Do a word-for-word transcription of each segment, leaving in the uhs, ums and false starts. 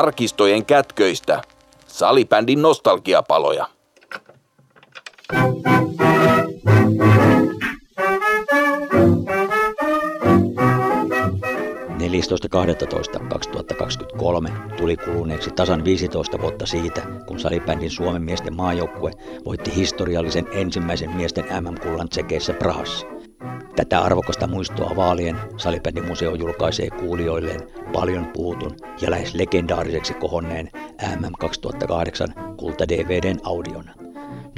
arkistojen kätköistä. Salibändin nostalgiapaloja. neljästoista kahdestoista kaksituhattakaksikymmentäkolme tuli kuluneeksi tasan viisitoista vuotta siitä, kun salibändin Suomen miesten maajoukkue voitti historiallisen ensimmäisen miesten äm äm-kullan Tsekeissä Prahassa. Tätä arvokasta muistoa vaalien Salibändimuseo julkaisee kuulijoilleen paljon puhutun ja lähes legendaariseksi kohonneen äm äm kaksituhattakahdeksan kulta-dee vee dee:n audiona.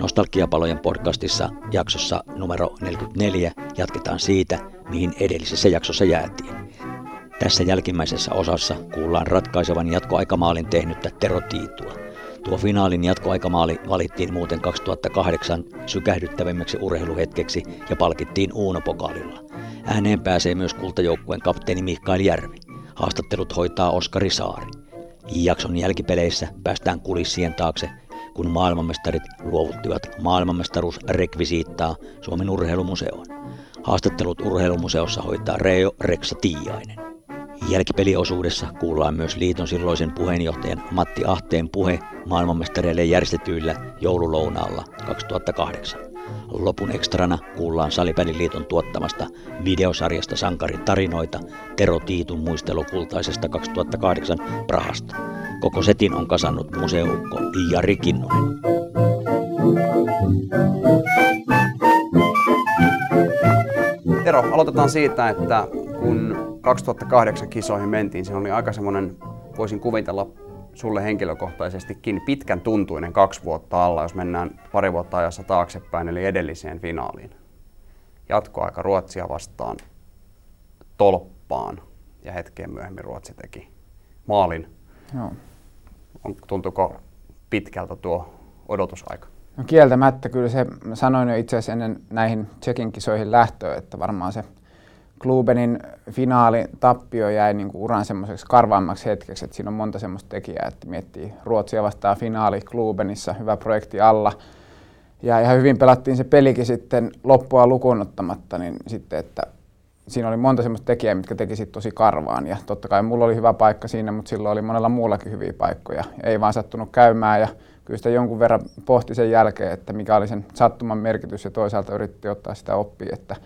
Nostalgiapalojen podcastissa jaksossa numero neljäkymmentäneljä jatketaan siitä, mihin edellisessä jaksossa jäätiin. Tässä jälkimmäisessä osassa kuullaan ratkaisevan jatkoaikamaalin tehnyttä Tero Tiitua. Tuo finaalin jatkoaikamaali valittiin muuten kaksituhattakahdeksan sykähdyttävimmäksi urheiluhetkeksi ja palkittiin Uuno-pokaalilla. Ääneen pääsee myös kultajoukkueen kapteeni Mikael Järvi. Haastattelut hoitaa Oskari Saari. Jakson jälkipeleissä päästään kulissien taakse, kun maailmanmestarit luovuttivat maailmanmestaruusrekvisiittaa Suomen Urheilumuseoon. Haastattelut Urheilumuseossa hoitaa Reijo Reksa Tiiainen. Jälkipeliosuudessa kuullaan myös liiton silloisen puheenjohtajan Matti Ahteen puhe maailmanmestareille järjestetyillä joululounaalla kaksituhattakahdeksan. Lopun ekstrana kuullaan Salibändiliiton tuottamasta videosarjasta Sankaritarinoita Tero Tiitun muistelu kultaisesta kaksituhattakahdeksan Prahasta. Koko setin on kasannut museoukko Jari Kinnunen. Tero, aloitetaan siitä, että kun kaksituhattakahdeksan kisoihin mentiin, se oli aika semmoinen, voisin kuvitella sulle henkilökohtaisestikin, pitkän tuntuinen kaksi vuotta alla, jos mennään pari vuotta ajassa taaksepäin, eli edelliseen finaaliin. Jatkoaika Ruotsia vastaan tolppaan ja hetkeen myöhemmin Ruotsi teki maalin. Joo. Tuntuiko pitkältä tuo odotusaika? No kieltämättä, kyllä se sanoin jo itse asiassa ennen näihin Tsekin kisoihin lähtöä, että varmaan se Klubenin finaalitappio jäi niinku uran semmoiseksi karvaammaksi hetkeksi, että siinä on monta semmoista tekijää, että miettii Ruotsia vastaan finaali Klubenissa, hyvä projekti alla. Ja ihan hyvin pelattiin se pelikin sitten loppua lukuun ottamatta, niin sitten, että siinä oli monta semmoista tekijää, mitkä teki sit tosi karvaan. Ja totta kai mulla oli hyvä paikka siinä, mutta silloin oli monella muullakin hyviä paikkoja. Ei vaan sattunut käymään ja kyllä sitä jonkun verran pohti sen jälkeen, että mikä oli sen sattuman merkitys ja toisaalta yritti ottaa sitä oppia, että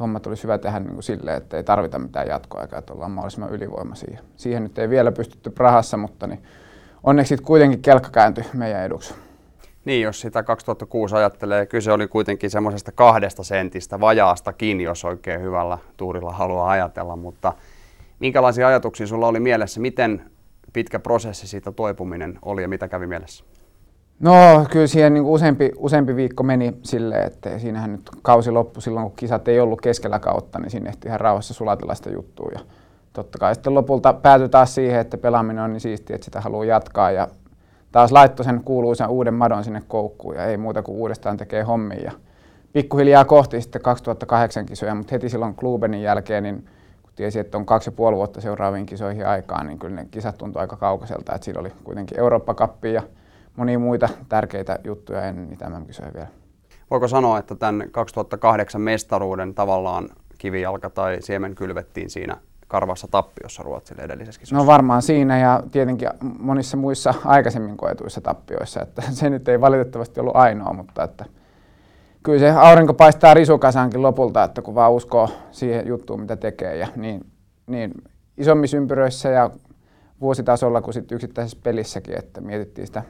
hommat olisi hyvä tehdä niin kuin silleen, että ei tarvita mitään jatkoaikaa, että ollaan mahdollisimman ylivoimaisia. Siihen nyt ei vielä pystytty Prahassa, mutta niin onneksi kuitenkin kelkka kääntyi meidän eduksi. Niin, jos sitä kaksituhattakuusi ajattelee, kyse oli kuitenkin semmoisesta kahdesta sentistä, vajaastakin, jos oikein hyvällä tuurilla haluaa ajatella, mutta minkälaisia ajatuksia sulla oli mielessä, miten pitkä prosessi siitä toipuminen oli ja mitä kävi mielessä? No kyllä siihen niin useampi, useampi viikko meni silleen, että siinähän nyt kausi loppui silloin, kun kisat ei ollut keskellä kautta, niin siinä ehti ihan rauhassa sulatella sitä juttua. Ja totta kai sitten lopulta päätyi taas siihen, että pelaaminen on niin siistiä, että sitä haluaa jatkaa. Ja taas laittoi sen kuuluisen uuden madon sinne koukkuun ja ei muuta kuin uudestaan tekee hommia. Ja pikkuhiljaa kohti sitten kaksituhattakahdeksan kisoja, mutta heti silloin Klubenin jälkeen, niin kun tiesi, että on kaksi ja puoli vuotta seuraaviin kisoihin aikaan, niin kyllä ne kisat tuntui aika kaukaiselta, että siinä oli kuitenkin Eurooppa-kappi ja monia muita tärkeitä juttuja ennen niitä äm äm-kisoja vielä. Voiko sanoa, että tämän kaksituhattakahdeksan mestaruuden tavallaan kivijalka tai siemen kylvettiin siinä karvassa tappiossa Ruotsille edellisessä kisossa? No varmaan siinä ja tietenkin monissa muissa aikaisemmin koetuissa tappioissa. Että se nyt ei valitettavasti ollut ainoa, mutta että kyllä se aurinko paistaa risukasaankin lopulta, että kun vaan uskoo siihen juttuun, mitä tekee. Ja niin, niin isommissa ympyröissä ja vuositasolla kuin sit yksittäisessä pelissäkin, että mietittiin sitä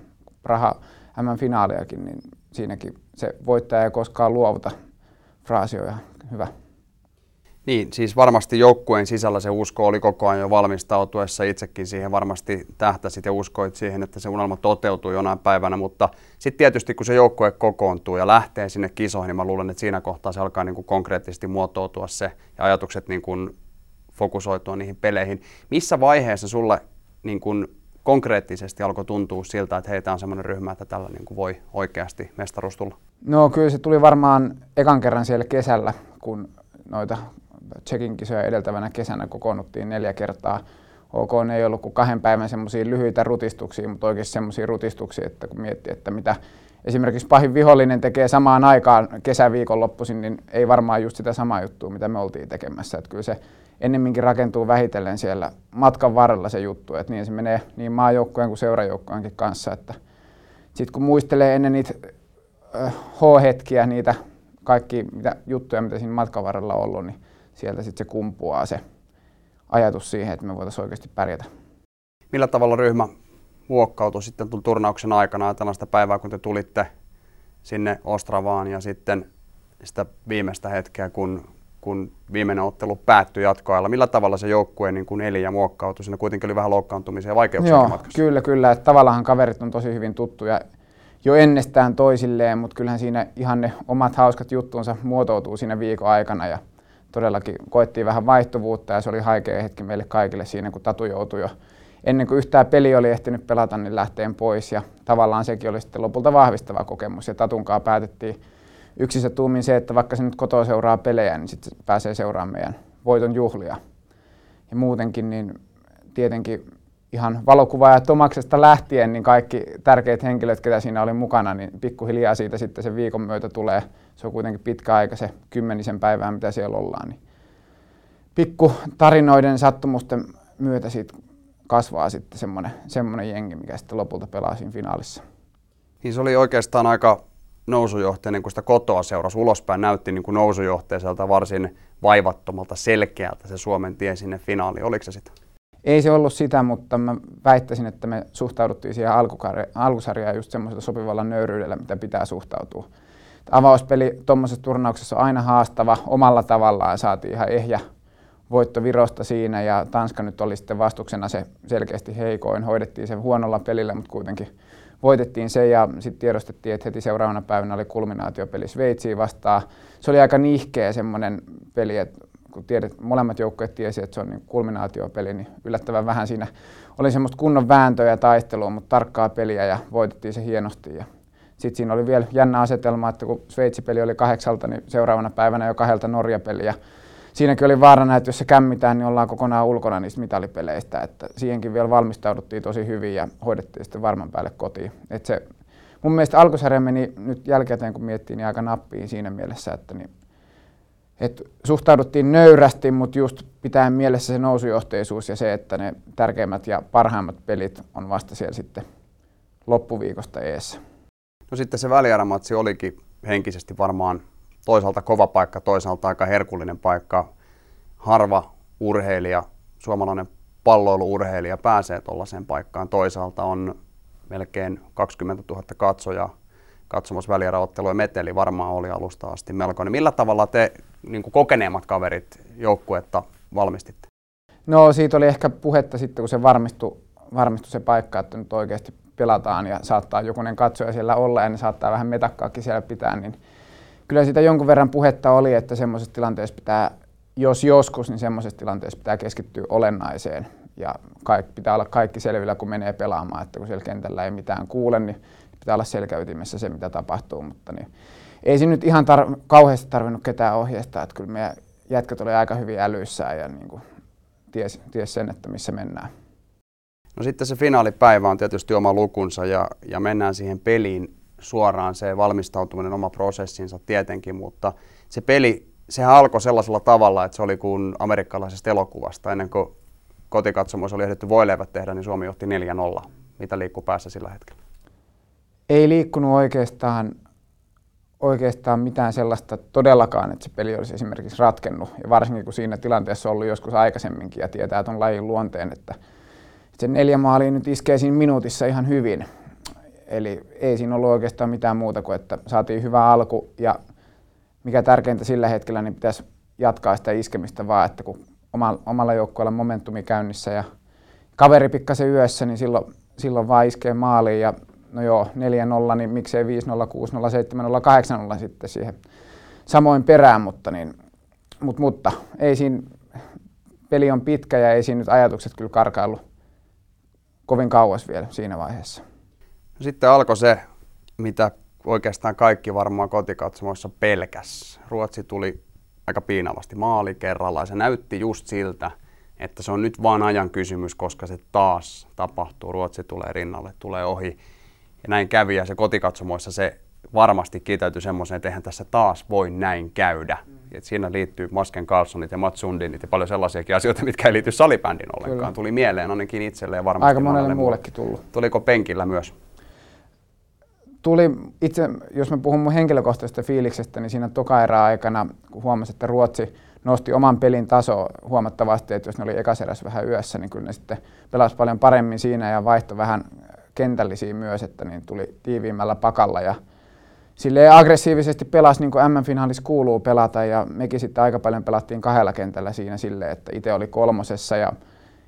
Praha äm äm-finaaliakin, niin siinäkin se voittaja ei koskaan luovuta fraasi on ihan hyvä. Niin, siis varmasti joukkueen sisällä se usko oli koko ajan jo valmistautuessa. Itsekin siihen varmasti tähtäsit ja uskoit siihen, että se unelma toteutuu jonain päivänä, mutta sitten tietysti kun se joukkue kokoontuu ja lähtee sinne kisoihin, niin mä luulen, että siinä kohtaa se alkaa niin kuin konkreettisesti muotoutua se ja ajatukset niin kuin fokusoitua niihin peleihin. Missä vaiheessa sulle niin kuin konkreettisesti alkoi tuntua siltä, että hei, tämä on semmoinen ryhmä, että tällä niin kuin voi oikeasti mestaruus tulla? No kyllä se tuli varmaan ekan kerran siellä kesällä, kun noita Tsekin kisoja edeltävänä kesänä kokoonnuttiin neljä kertaa ok, ne ei ollut kuin kahden päivän semmoisia lyhyitä rutistuksia, mutta oikeasti semmoisia rutistuksia, että kun miettii, että mitä esimerkiksi pahin vihollinen tekee samaan aikaan kesäviikonloppuisin, niin ei varmaan just sitä samaa juttua, mitä me oltiin tekemässä. Että kyllä se ennemminkin rakentuu vähitellen siellä matkan varrella se juttu, että niin se menee niin maajoukkojen kuin seurajoukkojenkin kanssa. Sitten kun muistelee ennen niitä äh, H-hetkiä, niitä kaikki mitä juttuja, mitä siinä matkan varrella on ollut, niin sieltä sitten se kumpuaa se ajatus siihen, että me voitaisiin oikeasti pärjätä. Millä tavalla ryhmä muokkautui sitten turnauksen aikana, tällaista päivää, kun te tulitte sinne Ostravaan ja sitten sitä viimeistä hetkeä, kun, kun viimeinen ottelu päättyi jatkoajalla? Millä tavalla se joukkue niin kun eli ja muokkautui? Siinä kuitenkin oli vähän loukkaantumisia ja vaikeuksia matkassa. Kyllä, kyllä. Että tavallaan kaverit on tosi hyvin tuttuja jo ennestään toisilleen, mutta kyllähän siinä ihan ne omat hauskat juttuunsa muotoutuu siinä viikon aikana. Ja todellakin koettiin vähän vaihtuvuutta ja se oli haikea hetki meille kaikille siinä, kun Tatu joutui jo ennen kuin yhtään peli oli ehtinyt pelata, niin lähteen pois ja tavallaan sekin oli sitten lopulta vahvistava kokemus. Ja Tatunkaan päätettiin yksissä tuumin se, että vaikka se nyt kotoa seuraa pelejä, niin sitten pääsee seuraamaan meidän voiton juhlia. Ja muutenkin niin tietenkin ihan valokuvaaja Tomaksesta lähtien, niin kaikki tärkeät henkilöt, ketä siinä oli mukana, niin pikkuhiljaa siitä sitten se viikon myötä tulee. Se on kuitenkin pitkä aika se kymmenisen päivää, mitä siellä ollaan. Niin pikku tarinoiden sattumusten myötä siitä kasvaa sitten semmoinen, semmoinen jengi, mikä sitten lopulta pelaa siinä finaalissa. Niin se oli oikeastaan aika nousujohteinen, kun sitä kotoa seurasi ulospäin. Näytti niin kuin nousujohteiselta varsin vaivattomalta, selkeältä se Suomen tie sinne finaaliin. Oliko se sitä? Ei se ollut sitä, mutta mä väittäisin, että me suhtauduttiin siihen alkusarjaan just semmoisella sopivalla nöyryydellä, mitä pitää suhtautua. Avauspeli tuommoisessa turnauksessa on aina haastava omalla tavallaan. Saatiin ihan ehjä voitto Virosta siinä ja Tanska nyt oli sitten vastuksena se selkeästi heikoin. Hoidettiin se huonolla pelillä, mutta kuitenkin voitettiin se ja sitten tiedostettiin, että heti seuraavana päivänä oli kulminaatiopeli Sveitsiä vastaan. Se oli aika nihkeä semmoinen peli, että kun tiedet, molemmat joukkueet tiesi, että se on niin kulminaatiopeli, niin yllättävän vähän siinä oli semmoista kunnon vääntöä ja taistelua, mutta tarkkaa peliä ja voitettiin se hienosti. Ja sitten siinä oli vielä jännä asetelma, että kun Sveitsi-peli oli kahdeksalta, niin seuraavana päivänä jo kahdelta Norja-peliä. Siinäkin oli vaarana, että jos se kämmitään, niin ollaan kokonaan ulkona niistä mitalipeleistä. Että siihenkin vielä valmistauduttiin tosi hyvin ja hoidettiin sitten varman päälle kotiin. Et se, mun mielestä alkusarja meni nyt jälkikäteen, kun miettii, niin aika nappiin siinä mielessä, että niin, et suhtauduttiin nöyrästi, mutta just pitäen mielessä se nousujohteisuus ja se, että ne tärkeimmät ja parhaimmat pelit on vasta siellä sitten loppuviikosta eessä. No sitten se välierämatsi olikin henkisesti varmaan toisaalta kova paikka, toisaalta aika herkullinen paikka. Harva urheilija, suomalainen palloiluurheilija pääsee tuollaiseen paikkaan. Toisaalta on melkein kaksikymmentätuhatta katsojaa katsomassa välieräottelua ja meteli varmaan oli alusta asti melkoinen. Millä tavalla te niin kuin kokeneemmat kaverit joukkuetta valmistitte? No siitä oli ehkä puhetta sitten, kun se varmistui, varmistui se paikka, että nyt oikeasti pelataan ja saattaa jokunen katsoja siellä olla ja ne saattaa vähän metakkaakin siellä pitää, niin kyllä siitä jonkun verran puhetta oli, että semmoisessa tilanteessa pitää, jos joskus, niin semmoisessa tilanteessa pitää keskittyä olennaiseen ja kaikki, pitää olla kaikki selvillä, kun menee pelaamaan, että kun siellä kentällä ei mitään kuule, niin pitää olla selkäytimessä se, mitä tapahtuu, mutta niin ei siinä nyt ihan tar- kauheasti tarvinnut ketään ohjeistaa, että kyllä meidän jätkät oli aika hyvin älyissään ja niin kuin ties, ties sen, että missä mennään. No sitten se finaalipäivä on tietysti oma lukunsa ja, ja mennään siihen peliin suoraan. Se valmistautuminen oma prosessinsa tietenkin, mutta se peli, sehän alkoi sellaisella tavalla, että se oli kuin amerikkalaisesta elokuvasta. Ennen kuin kotikatsomoissa oli ehditty voileivät tehdä, niin Suomi johti neljä nolla. Mitä liikkuu päässä sillä hetkellä? Ei liikkunut oikeastaan, oikeastaan mitään sellaista todellakaan, että se peli olisi esimerkiksi ratkennut. Ja varsinkin kun siinä tilanteessa on ollut joskus aikaisemminkin ja tietää ton lajin luonteen, että se neljä maalia nyt iskee siinä minuutissa ihan hyvin. Eli ei siinä ollut oikeastaan mitään muuta kuin, että saatiin hyvä alku ja mikä tärkeintä sillä hetkellä, niin pitäisi jatkaa sitä iskemistä vaan, että kun omalla joukkueella momentumi käynnissä ja kaveri pikkasen yössä, niin silloin, silloin vaan iskee maaliin ja no joo, neljä nolla, niin miksei viisi nolla, kuusi nolla, seitsemän nolla, kahdeksan nolla sitten siihen samoin perään, mutta, niin, mutta, mutta ei siinä, peli on pitkä ja ei siinä nyt ajatukset kyllä karkaillut kovin kauas vielä siinä vaiheessa. Sitten alkoi se, mitä oikeastaan kaikki varmaan kotikatsomoissa pelkäs. Ruotsi tuli aika piinavasti maali kerrallaan. Se näytti just siltä, Että se on nyt vaan ajan kysymys, koska se taas tapahtuu. Ruotsi tulee rinnalle, tulee ohi. Ja näin kävi, ja se kotikatsomoissa se varmasti kiitäytyi semmoiseen, että eihän tässä taas voi näin käydä. Mm. Et siinä liittyy Masken Carlssonit ja Mats Sundinit ja paljon sellaisiakin asioita, mitkä ei liity salibändin ollenkaan. Kyllä. Tuli mieleen ainakin itselleen varmasti. Aika monelle muullekin tullut. Tuliko penkillä myös? Tuli itse, jos mä puhun mun henkilökohtaisesta fiiliksestä, niin siinä toka-erää aikana, kun huomasin, että Ruotsi nosti oman pelin tasoa huomattavasti, että jos ne oli ekaserässä vähän yössä, niin kyllä ne sitten pelasi paljon paremmin siinä ja vaihtoi vähän kentällisiä myös, että niin tuli tiiviimmällä pakalla ja silleen aggressiivisesti pelasi, niin kuin M M-finaalissa kuuluu pelata, ja mekin sitten aika paljon pelattiin kahdella kentällä siinä silleen, että itse oli kolmosessa ja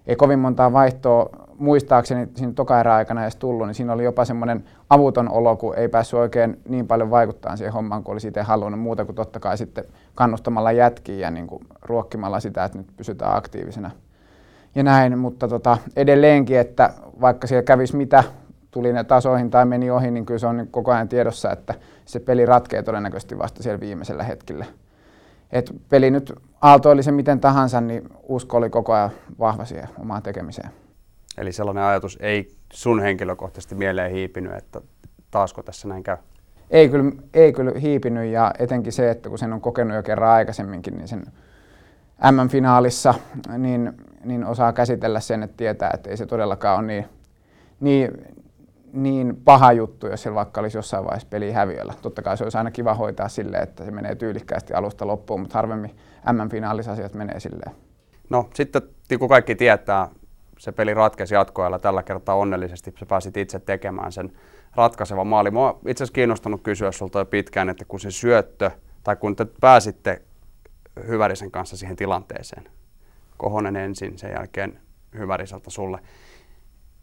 ei kovin montaa vaihtoa muistaakseni siinä toka-erän aikana edes tullut, niin siinä oli jopa semmoinen avuton olo, kun ei päässyt oikein niin paljon vaikuttaa siihen hommaan, kun olisi itse halunnut muuta kuin totta kai sitten kannustamalla jätkiä ja niin kuin ruokkimalla sitä, että nyt pysytään aktiivisena ja näin, mutta tota, edelleenkin, että vaikka siellä kävisi mitä, tuli ne tasoihin tai meni ohi, niin kyllä se on koko ajan tiedossa, että se peli ratkee todennäköisesti vasta siellä viimeisellä hetkellä. Et peli nyt aaltoili se miten tahansa, niin usko oli koko ajan vahva siihen omaan tekemiseen. Eli sellainen ajatus ei sun henkilökohtaisesti mieleen hiipinyt, että taasko tässä näin käy? Ei kyllä, ei kyllä hiipinyt, ja etenkin se, että kun sen on kokenut jo kerran aikaisemminkin, niin sen M M-finaalissa niin, niin osaa käsitellä sen, että tietää, että ei se todellakaan ole niin, niin niin paha juttu, jos siellä vaikka olisi jossain vaiheessa peli häviöllä. Totta kai se olisi aina kiva hoitaa silleen, että se menee tyylikkäästi alusta loppuun, mutta harvemmin M M-finaalissa asiat menee silleen. No sitten, kun kaikki tietää, se peli ratkesi jatkoajalla tällä kertaa onnellisesti. Sä pääsit itse tekemään sen ratkaisevan maali. Mä oon itse asiassa kiinnostanut kysyä sulta jo pitkään, että kun se syöttö, tai kun te pääsitte Hyvärisen kanssa siihen tilanteeseen, Kohonen ensin, sen jälkeen Hyväriseltä sulle,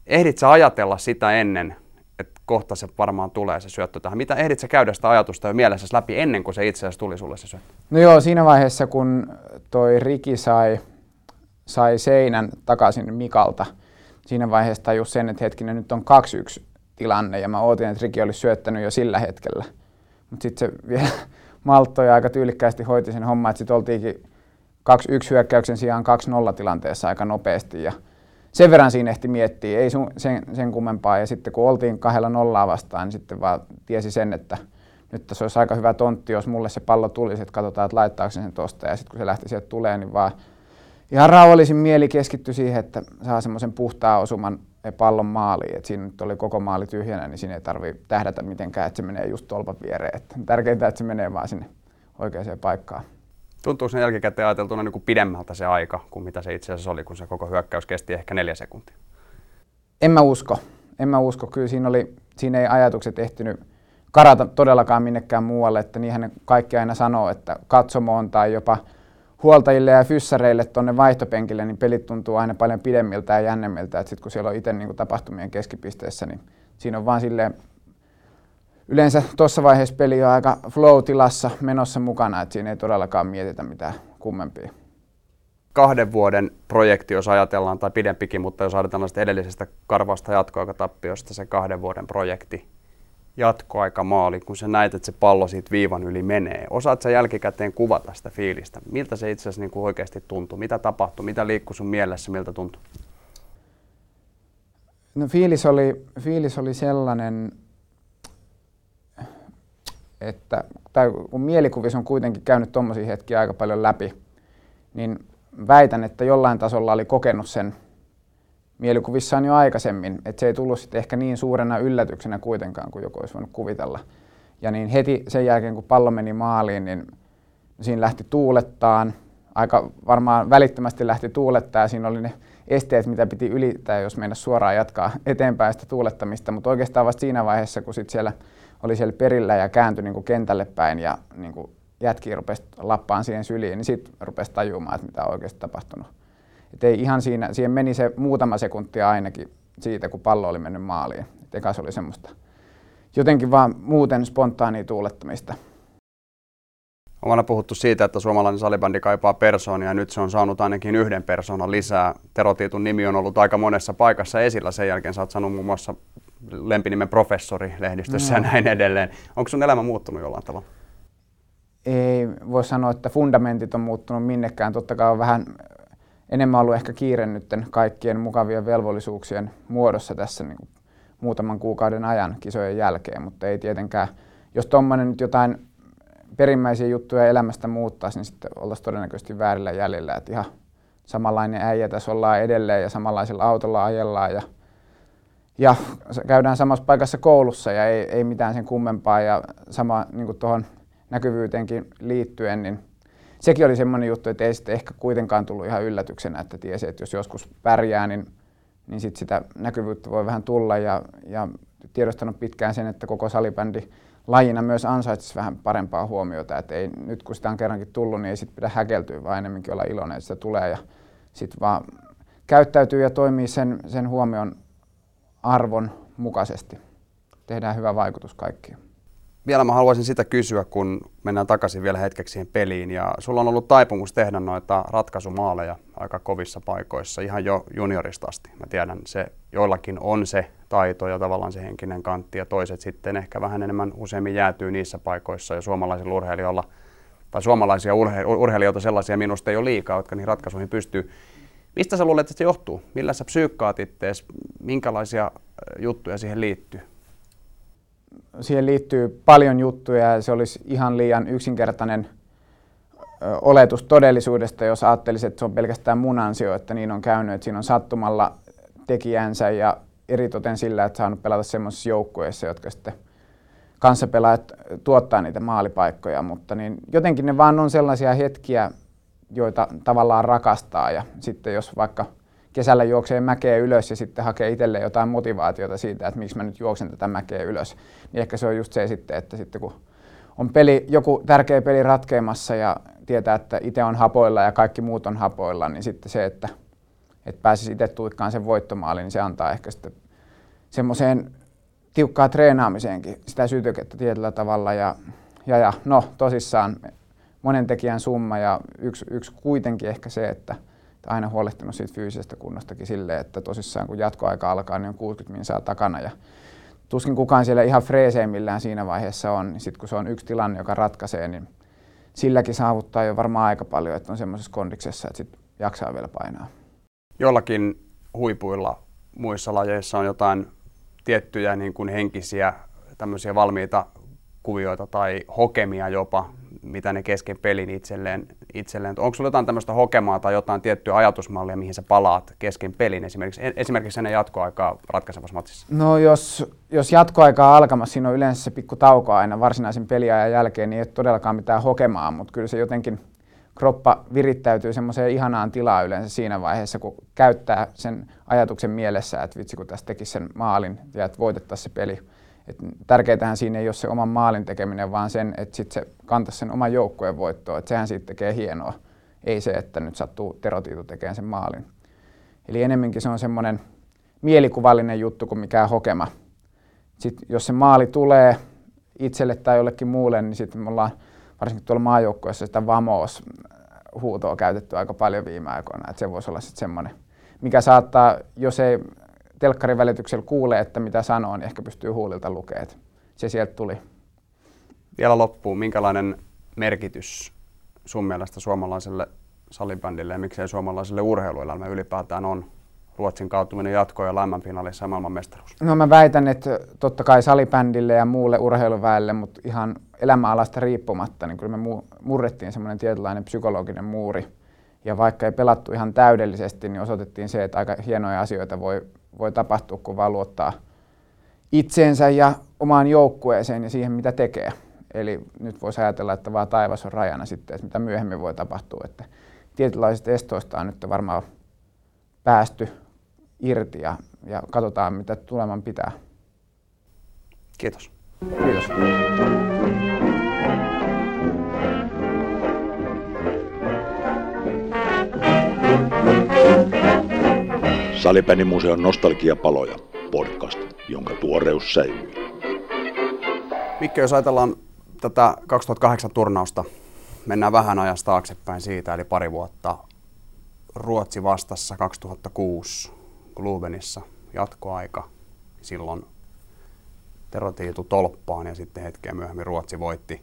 ehdit sä ajatella sitä ennen, että kohta se varmaan tulee se syöttö tähän? Mitä ehdit sä käydä sitä ajatusta jo mielessäsi läpi ennen kuin se itse asiassa tuli sulle se syöttö? No joo, siinä vaiheessa kun toi Riki sai, sai seinän takaisin Mikalta, siinä vaiheessa tajus sen, että hetkinen nyt on kaksi yksi tilanne ja mä ootin, että Riki olisi syöttänyt jo sillä hetkellä. Mutta sitten se vielä malttoi ja aika tyylikkäästi hoiti sen homman, että sitten oltiinkin kaksi yksi hyökkäyksen sijaan kaksi nolla tilanteessa aika nopeasti. Ja sen verran siinä ehti miettiä, ei sun, sen, sen kummempaa, ja sitten kun oltiin kahdella nollaa vastaan, niin sitten vaan tiesi sen, että nyt tässä olisi aika hyvä tontti, jos mulle se pallo tulisi, että katsotaan, että laittaako sen tosta, ja sitten kun se lähti sieltä tulemaan, niin vaan ihan rauhallisin mieli keskittyi siihen, että saa semmoisen puhtaan osuman pallon maaliin, että siinä nyt oli koko maali tyhjänä, niin siinä ei tarvitse tähdätä mitenkään, että se menee just tolpan viereen, että tärkeintä, että se menee vaan sinne oikeaan paikkaan. Tuntuuko sen jälkikäteen ajateltuna niin kuin pidemmältä se aika kuin mitä se itse asiassa oli, kun se koko hyökkäys kesti ehkä neljä sekuntia? En mä usko. En mä usko. Kyllä siinä, oli, siinä ei ajatukset ehtinyt karata todellakaan minnekään muualle. Että niinhän ne kaikki aina sanoo, että katsomoon tai jopa huoltajille ja fyssäreille tuonne vaihtopenkille, niin pelit tuntuu aina paljon pidemmiltä ja jännemmiltä. Sitten kun siellä on itse niin kuin tapahtumien keskipisteessä, niin siinä on vaan silleen, yleensä tuossa vaiheessa peli on aika flow-tilassa menossa mukana, että siinä ei todellakaan mietitä mitään kummempia. Kahden vuoden projekti, jos ajatellaan, tai pidempikin, mutta jos ajatellaan sitä edellisestä karvasta jatkoaikatappiosta, se kahden vuoden projekti, jatkoaikamaali, kun sä näet, että se pallo siitä viivan yli menee. Osaat sä jälkikäteen kuvata sitä fiilistä? Miltä se itse asiassa niin kuin oikeasti tuntui? Mitä tapahtui? Mitä liikkui sun mielessä? Miltä tuntui? No fiilis oli, fiilis oli sellainen, että tai kun mielikuvissa on kuitenkin käynyt tommosia hetkiä aika paljon läpi, niin väitän, että jollain tasolla oli kokenut sen mielikuvissaan jo aikaisemmin, että se ei tullut sitten ehkä niin suurena yllätyksenä kuitenkaan, kuin joku olisi voinut kuvitella. Ja niin heti sen jälkeen, kun pallo meni maaliin, niin siinä lähti tuulettaan, aika varmaan välittömästi lähti tuulettaa, ja siinä oli ne esteet, mitä piti ylittää, jos mennä suoraan jatkaa eteenpäin sitä tuulettamista, mutta oikeastaan vasta siinä vaiheessa, kun sitten siellä oli siellä perillä ja kääntyi niin kuin kentälle päin ja niin kuin jätki rupesi lappaan siihen syliin, niin sitten rupesi tajumaan, että mitä on oikeasti tapahtunut. Et ei ihan siinä, siihen meni se muutama sekuntia ainakin siitä, kun pallo oli mennyt maaliin. Et eka se oli semmoista jotenkin vaan muuten spontaania tuulettamista. On aina puhuttu siitä, että suomalainen salibändi kaipaa persoonia, ja nyt se on saanut ainakin yhden persoonan lisää. Tero Tiitun nimi on ollut aika monessa paikassa esillä. Sen jälkeen sä oot saanut muun muassa lempinimen professori lehdistössä mm. ja näin edelleen. Onko sun elämä muuttunut jollain tavalla? Ei voi sanoa, että fundamentit on muuttunut minnekään. Totta kai on vähän enemmän ollut ehkä kiire nytten kaikkien mukavien velvollisuuksien muodossa tässä niin kuin muutaman kuukauden ajan kisojen jälkeen, mutta ei tietenkään, jos tuommoinen nyt jotain perimmäisiä juttuja elämästä muuttaisi, niin sitten oltaisiin todennäköisesti väärillä jäljellä, että ihan samanlainen äijä tässä ollaan edelleen ja samanlaisella autolla ajellaan ja, ja käydään samassa paikassa koulussa ja ei, ei mitään sen kummempaa ja sama niin kuin tuohon näkyvyyteenkin liittyen, niin sekin oli semmoinen juttu, että ei sitten ehkä kuitenkaan tullut ihan yllätyksenä, että tiesi, että jos joskus pärjää, niin, niin sit sitä näkyvyyttä voi vähän tulla ja, ja tiedostanut pitkään sen, että koko salibändi lajina myös ansaitsisi vähän parempaa huomiota, että ei, nyt kun sitä on kerrankin tullut, niin ei sit pidä häkeltyä, vaan enemmänkin olla iloinen, että sitä tulee ja sitten vaan käyttäytyy ja toimii sen, sen huomion arvon mukaisesti. Tehdään hyvä vaikutus kaikkiin. Vielä mä haluaisin sitä kysyä, kun mennään takaisin vielä hetkeksi siihen peliin. Ja sulla on ollut taipumus tehdä noita ratkaisumaaleja aika kovissa paikoissa, ihan jo juniorista asti. Mä tiedän, se joillakin on se taito ja tavallaan se henkinen kantti, ja toiset sitten ehkä vähän enemmän useammin jäätyy niissä paikoissa. Ja suomalaisilla urheilijoilla, tai suomalaisia urheilijoita sellaisia minusta ei ole liikaa, jotka niihin ratkaisuihin pystyy. Mistä sä luulet, että se johtuu? Millä sä psyykkaat ittees? Minkälaisia juttuja siihen liittyy? Siihen liittyy paljon juttuja ja se olisi ihan liian yksinkertainen oletus todellisuudesta, jos ajattelisi, että se on pelkästään mun ansio, että niin on käynyt, että siinä on sattumalla tekijänsä ja eritoten sillä, että saanut pelata semmoisissa joukkueissa, jotka sitten kanssapelaajat tuottaa niitä maalipaikkoja, mutta niin jotenkin ne vaan on sellaisia hetkiä, joita tavallaan rakastaa ja sitten jos vaikka kesällä juoksee mäkeä ylös ja sitten hakee itselleen jotain motivaatiota siitä, että miksi mä nyt juoksen tätä mäkeä ylös. Niin ehkä se on just se sitten, että sitten kun on peli, joku tärkeä peli ratkeamassa ja tietää, että itse on hapoilla ja kaikki muut on hapoilla, niin sitten se, että, että pääsisi itse tuikkaan sen voittomaaliin, niin se antaa ehkä sitten semmoiseen tiukkaan treenaamiseenkin sitä sytykettä tietyllä tavalla. Ja, ja, ja no tosissaan monen tekijän summa ja yksi, yksi kuitenkin ehkä se, että aina huolehtinut siitä fyysisestä kunnostakin silleen, että tosissaan kun jatkoaika alkaa, niin on kuusikymmentä minsaa takana ja tuskin kukaan siellä ihan freeseimmillään siinä vaiheessa on, niin sitten kun se on yksi tilanne, joka ratkaisee, niin silläkin saavuttaa jo varmaan aika paljon, että on semmoisessa kondiksessa, että sitten jaksaa vielä painaa. Jollakin huipuilla muissa lajeissa on jotain tiettyjä niin kuin henkisiä tämmöisiä valmiita kuvioita tai hokemia jopa, mitä ne kesken pelin itselleen. itselleen. Onko sulla jotain tämmöistä hokemaa tai jotain tiettyä ajatusmallia, mihin sä palaat kesken pelin, esimerkiksi, esimerkiksi ennen jatkoaikaa ratkaisevassa matsissa? No jos, jos jatkoaikaa alkamassa, siinä on yleensä se pikku tauko aina varsinaisen peliajan jälkeen, niin ei ole todellakaan mitään hokemaa, mutta kyllä se jotenkin kroppa virittäytyy semmoiseen ihanaan tilaan yleensä siinä vaiheessa, kun käyttää sen ajatuksen mielessä, että vitsi kun tässä tekisi sen maalin ja että voitettaisiin se peli. Et tärkeintähän siinä ei ole se oman maalin tekeminen, vaan sen, että sitten se kantaisi sen oman joukkueen voittoon, että sehän siitä tekee hienoa. Ei se, että nyt sattuu Tero Tiitu tekemään sen maalin. Eli enemmänkin se on semmoinen mielikuvallinen juttu kuin mikään hokema. Sitten jos se maali tulee itselle tai jollekin muulle, niin sitten me ollaan varsinkin tuolla maajoukkueessa sitä vamos-huutoa käytetty aika paljon viime aikoina. Et se voisi olla sitten semmoinen, mikä saattaa, jos ei telkkarin välityksellä kuulee, että mitä sanoo, niin ehkä pystyy huulilta lukemaan. Se sieltä tuli. Vielä loppuun, minkälainen merkitys sun mielestä suomalaiselle salibändille ja miksei suomalaiselle urheiluelämälle ylipäätään on Ruotsin kaatuminen jatkoon ja laimanfinaalissa ja maailmanmestaruus? No mä väitän, että totta kai salibändille ja muulle urheiluväelle, mutta ihan elämäalasta riippumatta, niin kyllä me murrettiin semmoinen tietynlainen psykologinen muuri. Ja vaikka ei pelattu ihan täydellisesti, niin osoitettiin se, että aika hienoja asioita voi Voi tapahtua, kun vaan luottaa itseensä ja omaan joukkueeseen ja siihen, mitä tekee. Eli nyt voisi ajatella, että vaan taivas on rajana sitten, että mitä myöhemmin voi tapahtua. Että tietynlaisista estoista on nyt varmaan päästy irti ja, ja katsotaan, mitä tuleman pitää. Kiitos. Kiitos. Salibändimuseon Nostalgiapaloja podcast, jonka tuoreus säilyy. Mikke, jos ajatellaan tätä kaksituhattakahdeksan turnausta, mennään vähän ajasta taaksepäin siitä, eli pari vuotta. Ruotsi vastassa kaksituhattakuusi Glubenissa jatkoaika. Silloin Tero Tiitu tolppaan ja sitten hetkeä myöhemmin Ruotsi voitti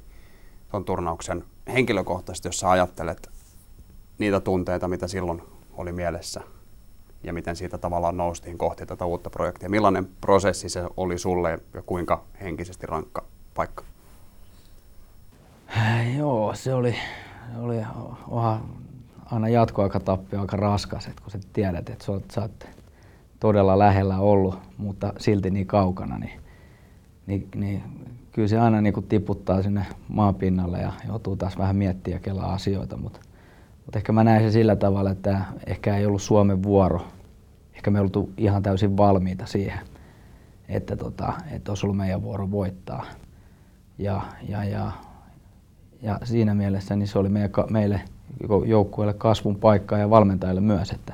tuon turnauksen. Henkilökohtaisesti, jos sä ajattelet niitä tunteita, mitä silloin oli mielessä ja miten siitä tavallaan noustiin kohti tätä uutta projektia? Millainen prosessi se oli sulle ja kuinka henkisesti rankka paikka? Joo, se oli, oli aina jatkoaikatappio aika raskas, kun sä tiedät, että sä oot todella lähellä ollut, mutta silti niin kaukana, niin, niin, niin kyllä se aina niin kuin tiputtaa sinne maapinnalle ja joutuu taas vähän miettimään ja kelaa asioita. Mutta, mutta ehkä mä näin sen sillä tavalla, että ehkä ei ollut Suomen vuoro. Ehkä me ei oltu ihan täysin valmiita siihen, että, tota, että olisi ollut meidän vuoro voittaa. Ja, ja, ja, ja siinä mielessä niin se oli meille, meille joukkueelle kasvun paikka ja valmentajille myös, että,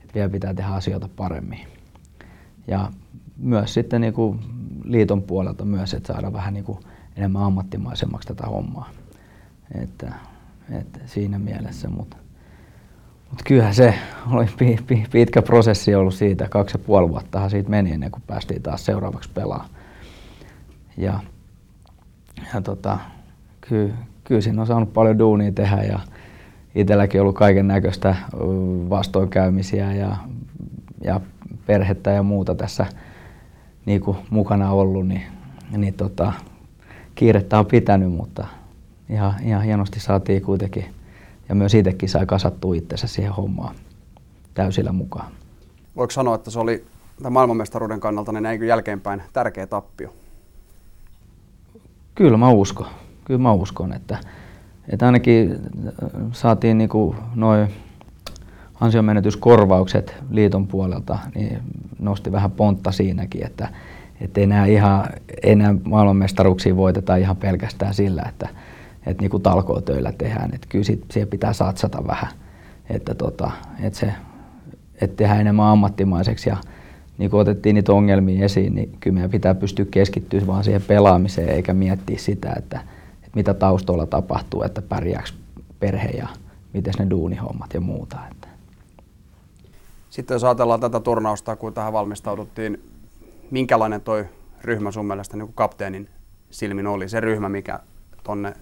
että vielä pitää tehdä asioita paremmin. Ja myös sitten niin kuin liiton puolelta myös, että saada vähän niin kuin enemmän ammattimaisemmaksi tätä hommaa. Että, että siinä mielessä, mutta mut kyllähän se oli pi, pi, pitkä prosessi ollut siitä, kaksi ja puoli vuottahan siitä meni ennen kuin päästiin taas seuraavaksi pelaamaan. Ja, ja tota, kyllä ky, siinä on saanut paljon duunia tehdä ja itselläkin on ollut kaiken näköistä vastoinkäymisiä ja, ja perhettä ja muuta tässä niin kuin mukana ollut, niin, niin tota, kiirettä on pitänyt, mutta ihan, ihan hienosti saatiin kuitenkin, ja myös itsekin sai kasattua itsensä siihen hommaan täysillä mukaan. Voiko sanoa, että se oli tämän maailmanmestaruuden kannalta niin näin jälkeenpäin tärkeä tappio? Kyllä mä uskon, Kyllä mä uskon että, että ainakin saatiin niin kuin noin ansionmenetyskorvaukset liiton puolelta niin nosti vähän pontta siinäkin, että ei enää ihan enää maailmanmestaruuksia voiteta ihan pelkästään sillä, että että niinku talkootöillä tehdään, että kyllä sit, siihen pitää satsata vähän, että tota, että se että tehdään enemmän ammattimaiseksi ja niinku otettiin niitä ongelmia esiin, niin kyllä meidän pitää pystyä keskittyä vaan siihen pelaamiseen eikä miettiä sitä, että, että mitä taustoilla tapahtuu, että pärjääks perhe ja miten ne duunihommat ja muuta. Sitten jos ajatellaan tätä turnausta, kun tähän valmistauduttiin, minkälainen toi ryhmä sun mielestä niin kuin kapteenin silmin oli? Se ryhmä, mikä tonne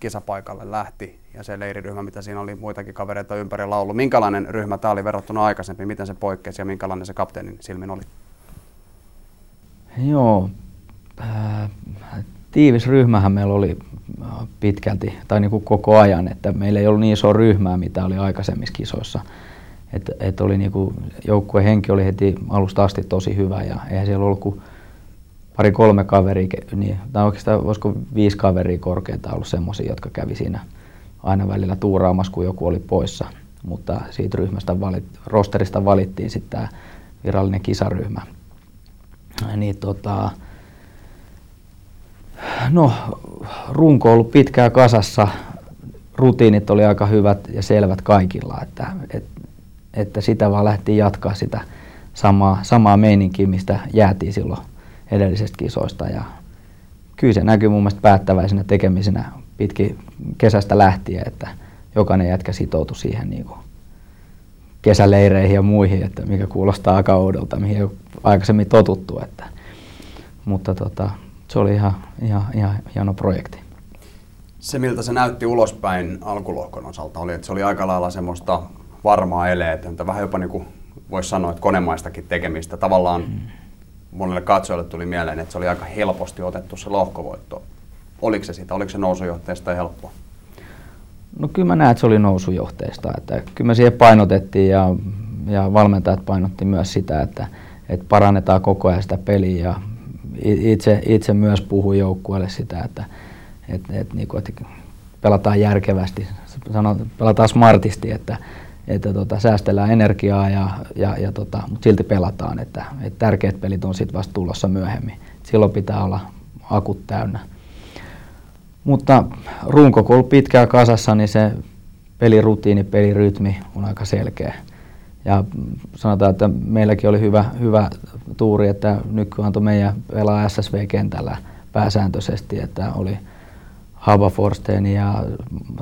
kisapaikalle lähti ja se leiriryhmä, mitä siinä oli muitakin kavereita ympärillä ollut. Minkälainen ryhmä tämä oli verrattuna aikaisemmin? Miten se poikkesi ja minkälainen se kapteenin silmin oli? Joo, äh, tiivis ryhmähän meillä oli pitkälti tai niin kuin koko ajan, että meillä ei ollut niin isoa ryhmää, mitä oli aikaisemmissa kisoissa. Että et oli niinku, joukkueen henki oli heti alusta asti tosi hyvä ja eihän siellä ollut kuin pari kolme kaveria, niin, tai oikeastaan olisiko viisi kaveria korkeintaan ollut semmoisia, jotka kävi siinä aina välillä tuuraamassa, kun joku oli poissa. Mutta siitä ryhmästä valit, rosterista valittiin sitten tämä virallinen kisaryhmä. Niin, tota, no, runko on ollut pitkään kasassa, rutiinit oli aika hyvät ja selvät kaikilla. Että, et, että sitä vaan lähti jatkaa sitä samaa, samaa meininkiä, mistä jäätiin silloin edellisestä kisoista. Ja kyllä se näkyy mun mielestä päättäväisenä tekemisenä pitkin kesästä lähtien, että jokainen jätkä sitoutui siihen niin kuin kesäleireihin ja muihin, että mikä kuulostaa aika oudolta, mihin ei ole aikaisemmin totuttu. Että. Mutta tota, se oli ihan, ihan, ihan hieno projekti. Se miltä se näytti ulospäin alkulohkon osalta oli, että se oli aika lailla semmoista varmaa eleetöntä, vähän jopa niin kuin voisi sanoa, että konemaistakin tekemistä. Tavallaan mm. monille katsojille tuli mieleen, että se oli aika helposti otettu se lohkovoitto. Oliko se sitä, oliko se nousujohteista helppoa? No kyllä mä näen, että se oli nousujohteista. Että kyllä me siihen painotettiin ja, ja valmentajat painotti myös sitä, että, että parannetaan koko ajan sitä peliä. Ja itse, itse myös puhui joukkueelle sitä, että, että, että, niin kuin, että pelataan järkevästi, sanotaan, pelataan smartisti, että että tota, säästellään energiaa ja, ja, ja tota, mut silti pelataan, että, että tärkeät pelit on sit vasta tulossa myöhemmin. Silloin pitää olla akut täynnä. Mutta runko, kun on ollut pitkään kasassa, niin se pelirutiini, pelirytmi on aika selkeä. Ja sanotaan, että meilläkin oli hyvä, hyvä tuuri, että nykyään antoi meidän pelaa S S V-kentällä pääsääntöisesti, että oli Habaforsten ja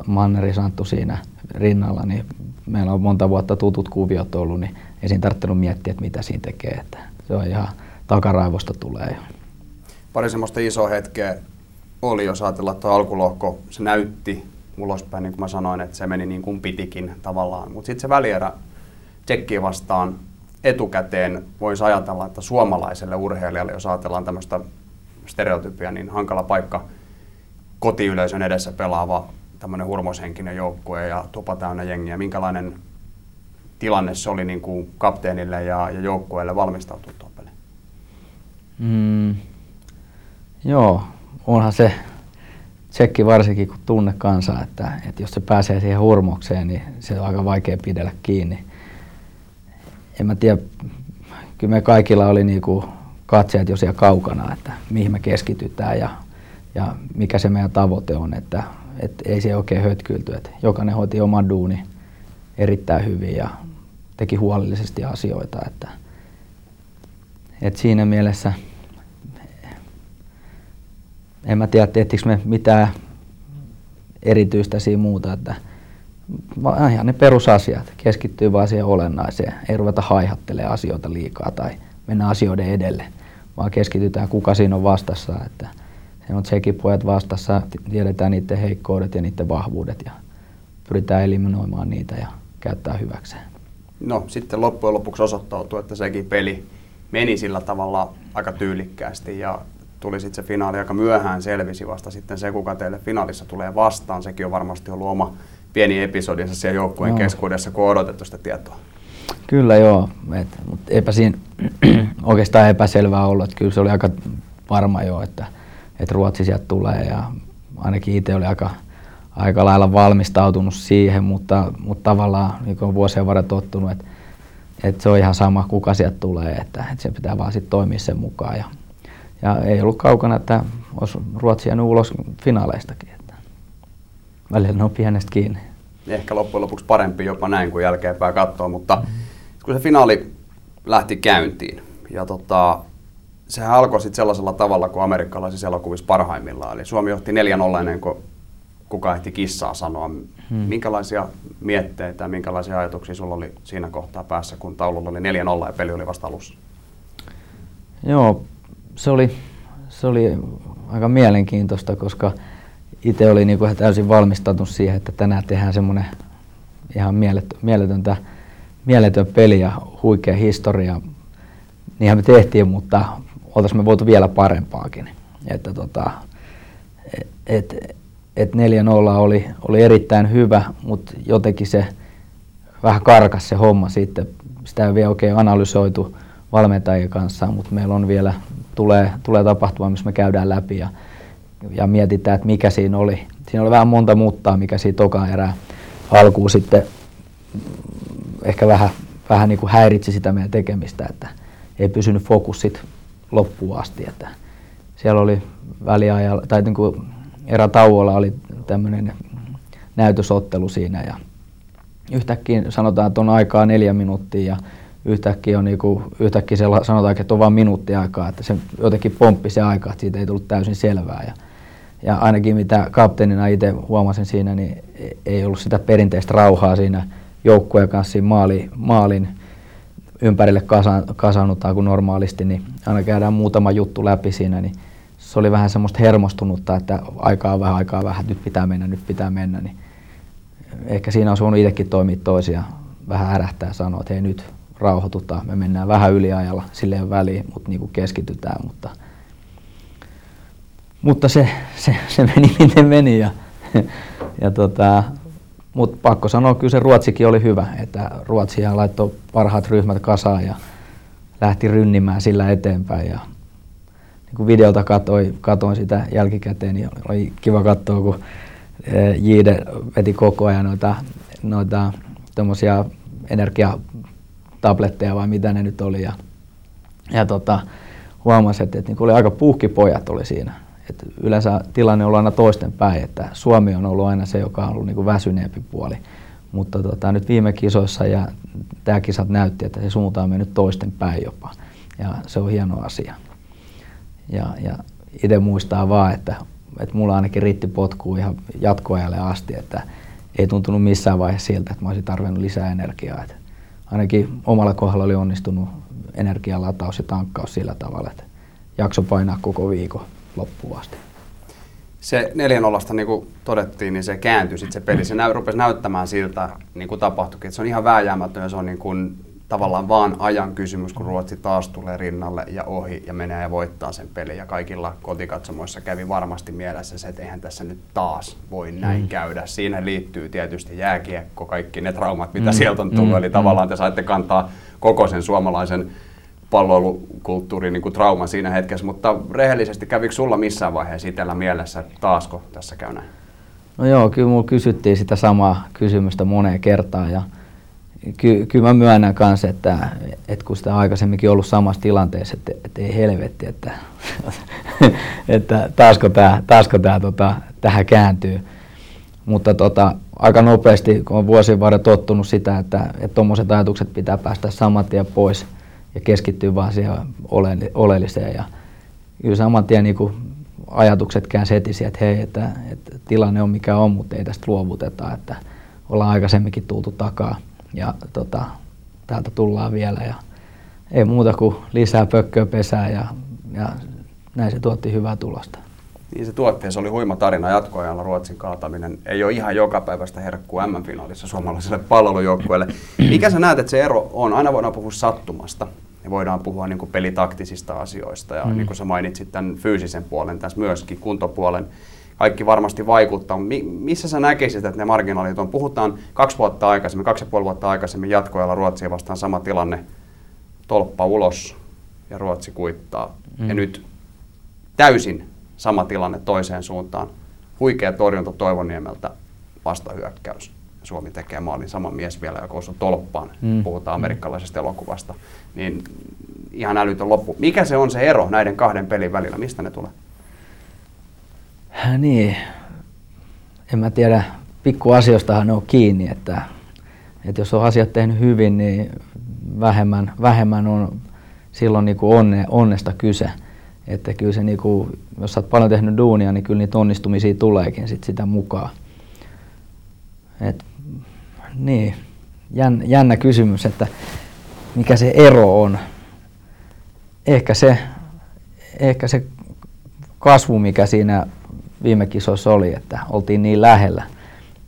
Manneri Santtu siinä rinnalla, niin meillä on monta vuotta tutut kuviot ollut, niin ei siinä tarvinnut miettiä, että mitä siinä tekee. Että se on ihan takaraivosta tulee. Pari semmoista isoa hetkeä oli, jos ajatellaan, että tuo alkulohko, se näytti ulospäin, niin kuin mä sanoin, että se meni niin kuin pitikin tavallaan. Mutta sitten se välierä Tsekkiä vastaan etukäteen voisi ajatella, että suomalaiselle urheilijalle, jos ajatellaan tämmöistä stereotypia, niin hankala paikka kotiyleisön edessä pelaava tämmöinen hurmoshenkinen joukkue ja tupa täynnä jengiä. Minkälainen tilanne se oli niin kuin kapteenille ja, ja joukkueelle valmistautua tuon peliin? Mm, joo, onhan se Tsekki varsinkin kun tunne kansa, että, että jos se pääsee siihen hurmokseen, niin se on aika vaikea pidellä kiinni. En mä tiedä, kyllä me kaikilla oli niinku katseet jo siellä kaukana, että mihin me keskitytään ja, ja mikä se meidän tavoite on, että et ei se oikein hötkyilty. Et jokainen hoiti oman duuni erittäin hyvin ja teki huolellisesti asioita. Että, et siinä mielessä en mä tiedä, tehtiinkö me mitään erityistä siinä muuta, että ihan ne perusasiat, keskittyy vaan siihen olennaiseen, ei ruveta haihattelemaan asioita liikaa tai mennä asioiden edelle, vaan keskitytään kuka siinä on vastassa, että siinä on tsekin pojat vastassa, tiedetään niiden heikkoudet ja niiden vahvuudet ja pyritään eliminoimaan niitä ja käyttää hyväkseen. No sitten loppujen lopuksi osoittautui, että sekin peli meni sillä tavalla aika tyylikkäästi ja tuli sitten se finaali aika myöhään, selvisi vasta sitten se, kuka teille finaalissa tulee vastaan. Sekin on varmasti ollut oma pieni episodinsa siellä joukkueen no. keskuudessa, kun on odotettu sitä tietoa. Kyllä joo, mutta eipä siinä oikeastaan epäselvää ollut. Et kyllä se oli aika varma jo, että et Ruotsi sieltä tulee ja ainakin itse oli aika, aika lailla valmistautunut siihen, mutta, mutta tavallaan niin kuin on vuosien varrella tottunut, että et se on ihan sama, kuka sieltä tulee, että et se pitää vaan sitten toimia sen mukaan. Ja, Ja ei ollut kaukana, että olisi Ruotsi jäänyt ulos finaaleistakin. Että välillä ne on pienestä kiinni. Ehkä loppujen lopuksi parempi jopa näin kuin jälkeenpäin katsoo, mutta mm-hmm. kun se finaali lähti käyntiin, ja tota, sehän alkoi sitten sellaisella tavalla kuin amerikkalaisissa elokuvissa parhaimmillaan. Eli Suomi johti neljä nolla ennen kuin kuka ehti kissaa sanoa. Mm-hmm. Minkälaisia mietteitä ja minkälaisia ajatuksia sulla oli siinä kohtaa päässä, kun taululla oli neljä nolla ja peli oli vasta alussa? Joo. Se oli, se oli aika mielenkiintoista, koska itse olin niinku täysin valmistautunut siihen, että tänään tehdään semmoinen ihan mieletöntä, mieletön peli ja huikea historia. Niinhän me tehtiin, mutta oltaisiin me voitu vielä parempaakin. Että tota, et, et neljä nolla oli, oli erittäin hyvä, mutta jotenkin se vähän karkas se homma sitten. Sitä ei vielä oikein analysoitu valmentajien kanssa, mutta meillä on vielä Tulee, tulee tapahtuma, missä me käydään läpi ja, ja mietitään, että mikä siinä oli. Siinä oli vähän monta muuttaa, mikä siinä toka erää alkuun sitten ehkä vähän, vähän niin kuin häiritsi sitä meidän tekemistä, että ei pysynyt fokussit loppuun asti. Että siellä oli väliajalla, tai niin kuin erätauolla oli tämmöinen näytösottelu siinä ja yhtäkkiä sanotaan, että on aikaa neljä minuuttia ja Yhtäkkiä, on niinku, yhtäkkiä se sanotaan, että on vain minuutti aikaa, että se jotenkin pomppi se aika, että siitä ei tullut täysin selvää. Ja, ja ainakin mitä kapteenina itse huomasin siinä, niin ei ollut sitä perinteistä rauhaa siinä joukkueen kanssa siinä maali, maalin ympärille kasa, kasannutaan kuin normaalisti, niin aina käydään muutama juttu läpi siinä, niin se oli vähän semmoista hermostunutta, että aikaa vähän, aikaa vähän, nyt pitää mennä, nyt pitää mennä. Niin ehkä siinä olisi voinut itsekin toimia toisia, vähän ärähtää ja sanoa, että hei nyt. Rauhoitutaan, me mennään vähän yliajalla silleen väliin, mutta niinku keskitytään, mutta, mutta se, se, se meni miten meni ja, ja tota, mutta pakko sanoa, kyllä se Ruotsikin oli hyvä, että Ruotsia laittoi parhaat ryhmät kasaan ja lähti rynnimään sillä eteenpäin ja niin kuin videolta katsoin, katsoin sitä jälkikäteen, niin oli kiva katsoa, kun Jide veti koko ajan noita, noita tommosia energia tabletteja vai mitä ne nyt oli. Ja, ja tota, huomasin, että, että oli aika puuhkipojat oli siinä. Et yleensä tilanne on ollut aina toisten päin, että Suomi on ollut aina se, joka on ollut niin kuin väsyneempi puoli. Mutta tota, nyt viime kisoissa ja tämä kisat näytti, että se suunta on mennyt toisten päin jopa. Ja se on hieno asia. Ja, ja itse muistaa vaan, että, että mulla ainakin riitti potkuu ihan jatkoajalle asti, että ei tuntunut missään vaiheessa siltä, että mä olisin tarvinnut lisää energiaa. Että ainakin omalla kohdalla oli onnistunut energialataus ja tankkaus sillä tavalla, että jakso painaa koko viikon loppuun asti. se neljä nolla niin kuin todettiin, niin se kääntyi sitten se peli. Se näy, rupesi näyttämään siltä, niin kuin tapahtuikin, että se on ihan vääjäämätön ja se on niin kuin tavallaan vaan ajan kysymys, kun Ruotsi taas tulee rinnalle ja ohi ja menee ja voittaa sen pelin. Ja kaikilla kotikatsomoissa kävi varmasti mielessä se, että eihän tässä nyt taas voi näin mm. käydä. Siinä liittyy tietysti jääkiekko, kaikki ne traumat, mitä mm. sieltä on tullut. Mm. Eli tavallaan te saitte kantaa koko sen suomalaisen palloilukulttuurin niin kuin trauma siinä hetkessä, mutta rehellisesti kävikö sulla missään vaiheessa itsellä mielessä taasko tässä käy näin? No joo, kyllä mulla kysyttiin sitä samaa kysymystä moneen kertaan ja ky- kyllä mä myönnän kanssa, että, että kun sitä aikaisemminkin ollut samassa tilanteessa, että, että ei helvetti, että, että taasko tää, taasko tää tota, tähän kääntyy. Mutta tota, aika nopeasti, kun on vuosien varrella tottunut sitä, että tuommoiset ajatukset pitää päästä saman tien pois ja keskittyy vaan siihen oleelliseen. Ja kyllä saman tien niin ajatukset käänsi heti siihen, että hei, että, että tilanne on mikä on, mutta ei tästä luovuteta, että ollaan aikaisemminkin tultu takaa ja tota, täältä tullaan vielä. Ja ei muuta kuin lisää pökköä pesää ja, ja näin se tuotti hyvää tulosta. Niin se tuotti, se oli huima tarina jatkoajalla Ruotsin kaataminen. Ei ole ihan jokapäiväistä herkkua M M-finaalissa suomalaiselle palloilujoukkueelle. Mikä sä näet, että se ero on? Aina voidaan puhua sattumasta ja voidaan puhua niin kuin pelitaktisista asioista. Ja mm. niin kuin sä mainitsit tämän fyysisen puolen tässä myöskin, kuntopuolen. Kaikki varmasti vaikuttaa. Missä sä näkisit, että ne marginaalit on? Puhutaan kaksi vuotta aikaisemmin, kaksi ja puoli vuotta aikaisemmin jatkoajalla Ruotsia vastaan sama tilanne. Tolppa ulos ja Ruotsi kuittaa. Mm. Ja nyt täysin sama tilanne toiseen suuntaan. Huikea torjunta Toivoniemeltä, vastahyökkäys. Suomi tekee maalin, sama mies vielä, joka osuu tolppaan. Mm. Puhutaan amerikkalaisesta elokuvasta. Niin ihan älytön loppu. Mikä se on se ero näiden kahden pelin välillä? Mistä ne tulee? Niin, en mä tiedä. Pikkuasioistahan ne on kiinni. Että, että jos on asiat tehnyt hyvin, niin vähemmän, vähemmän on silloin niin kuin onne, onnesta kyse. Että kyllä se, niinku, jos olet paljon tehnyt duunia, niin kyllä niitä onnistumisia tuleekin sit sitä mukaan. Et, niin, jän, jännä kysymys, että mikä se ero on. Ehkä se, ehkä se kasvu, mikä siinä viime kisoissa oli, että oltiin niin lähellä.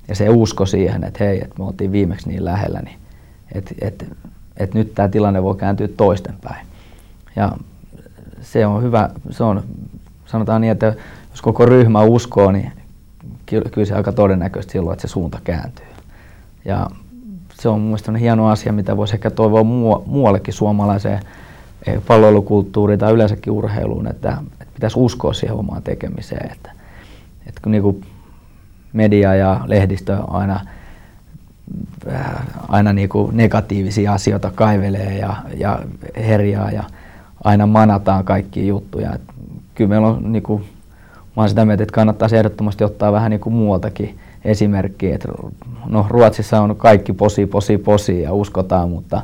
Ja se usko siihen, että hei, että me oltiin viimeksi niin lähellä, niin että et, et nyt tämä tilanne voi kääntyä toistenpäin. Ja se on hyvä, se on, sanotaan niin, että jos koko ryhmä uskoo, niin kyllä se aika todennäköisesti silloin, että se suunta kääntyy. Ja se on mun mielestä hieno asia, mitä voisi ehkä toivoa muuallekin suomalaiseen palloilukulttuuriin tai yleensäkin urheiluun, että, että pitäisi uskoa siihen omaan tekemiseen. Että, että kun niin kuin media ja lehdistö aina, aina niin kuin negatiivisia asioita kaivelee ja, ja herjaa ja aina manataan kaikkia juttuja. Et kyllä meillä on, niin kuin, mä olen sitä mieltä, että kannattaisi ehdottomasti ottaa vähän niin kuin muualtakin esimerkkiä. Et, no, Ruotsissa on kaikki posi, posi, posi ja uskotaan, mutta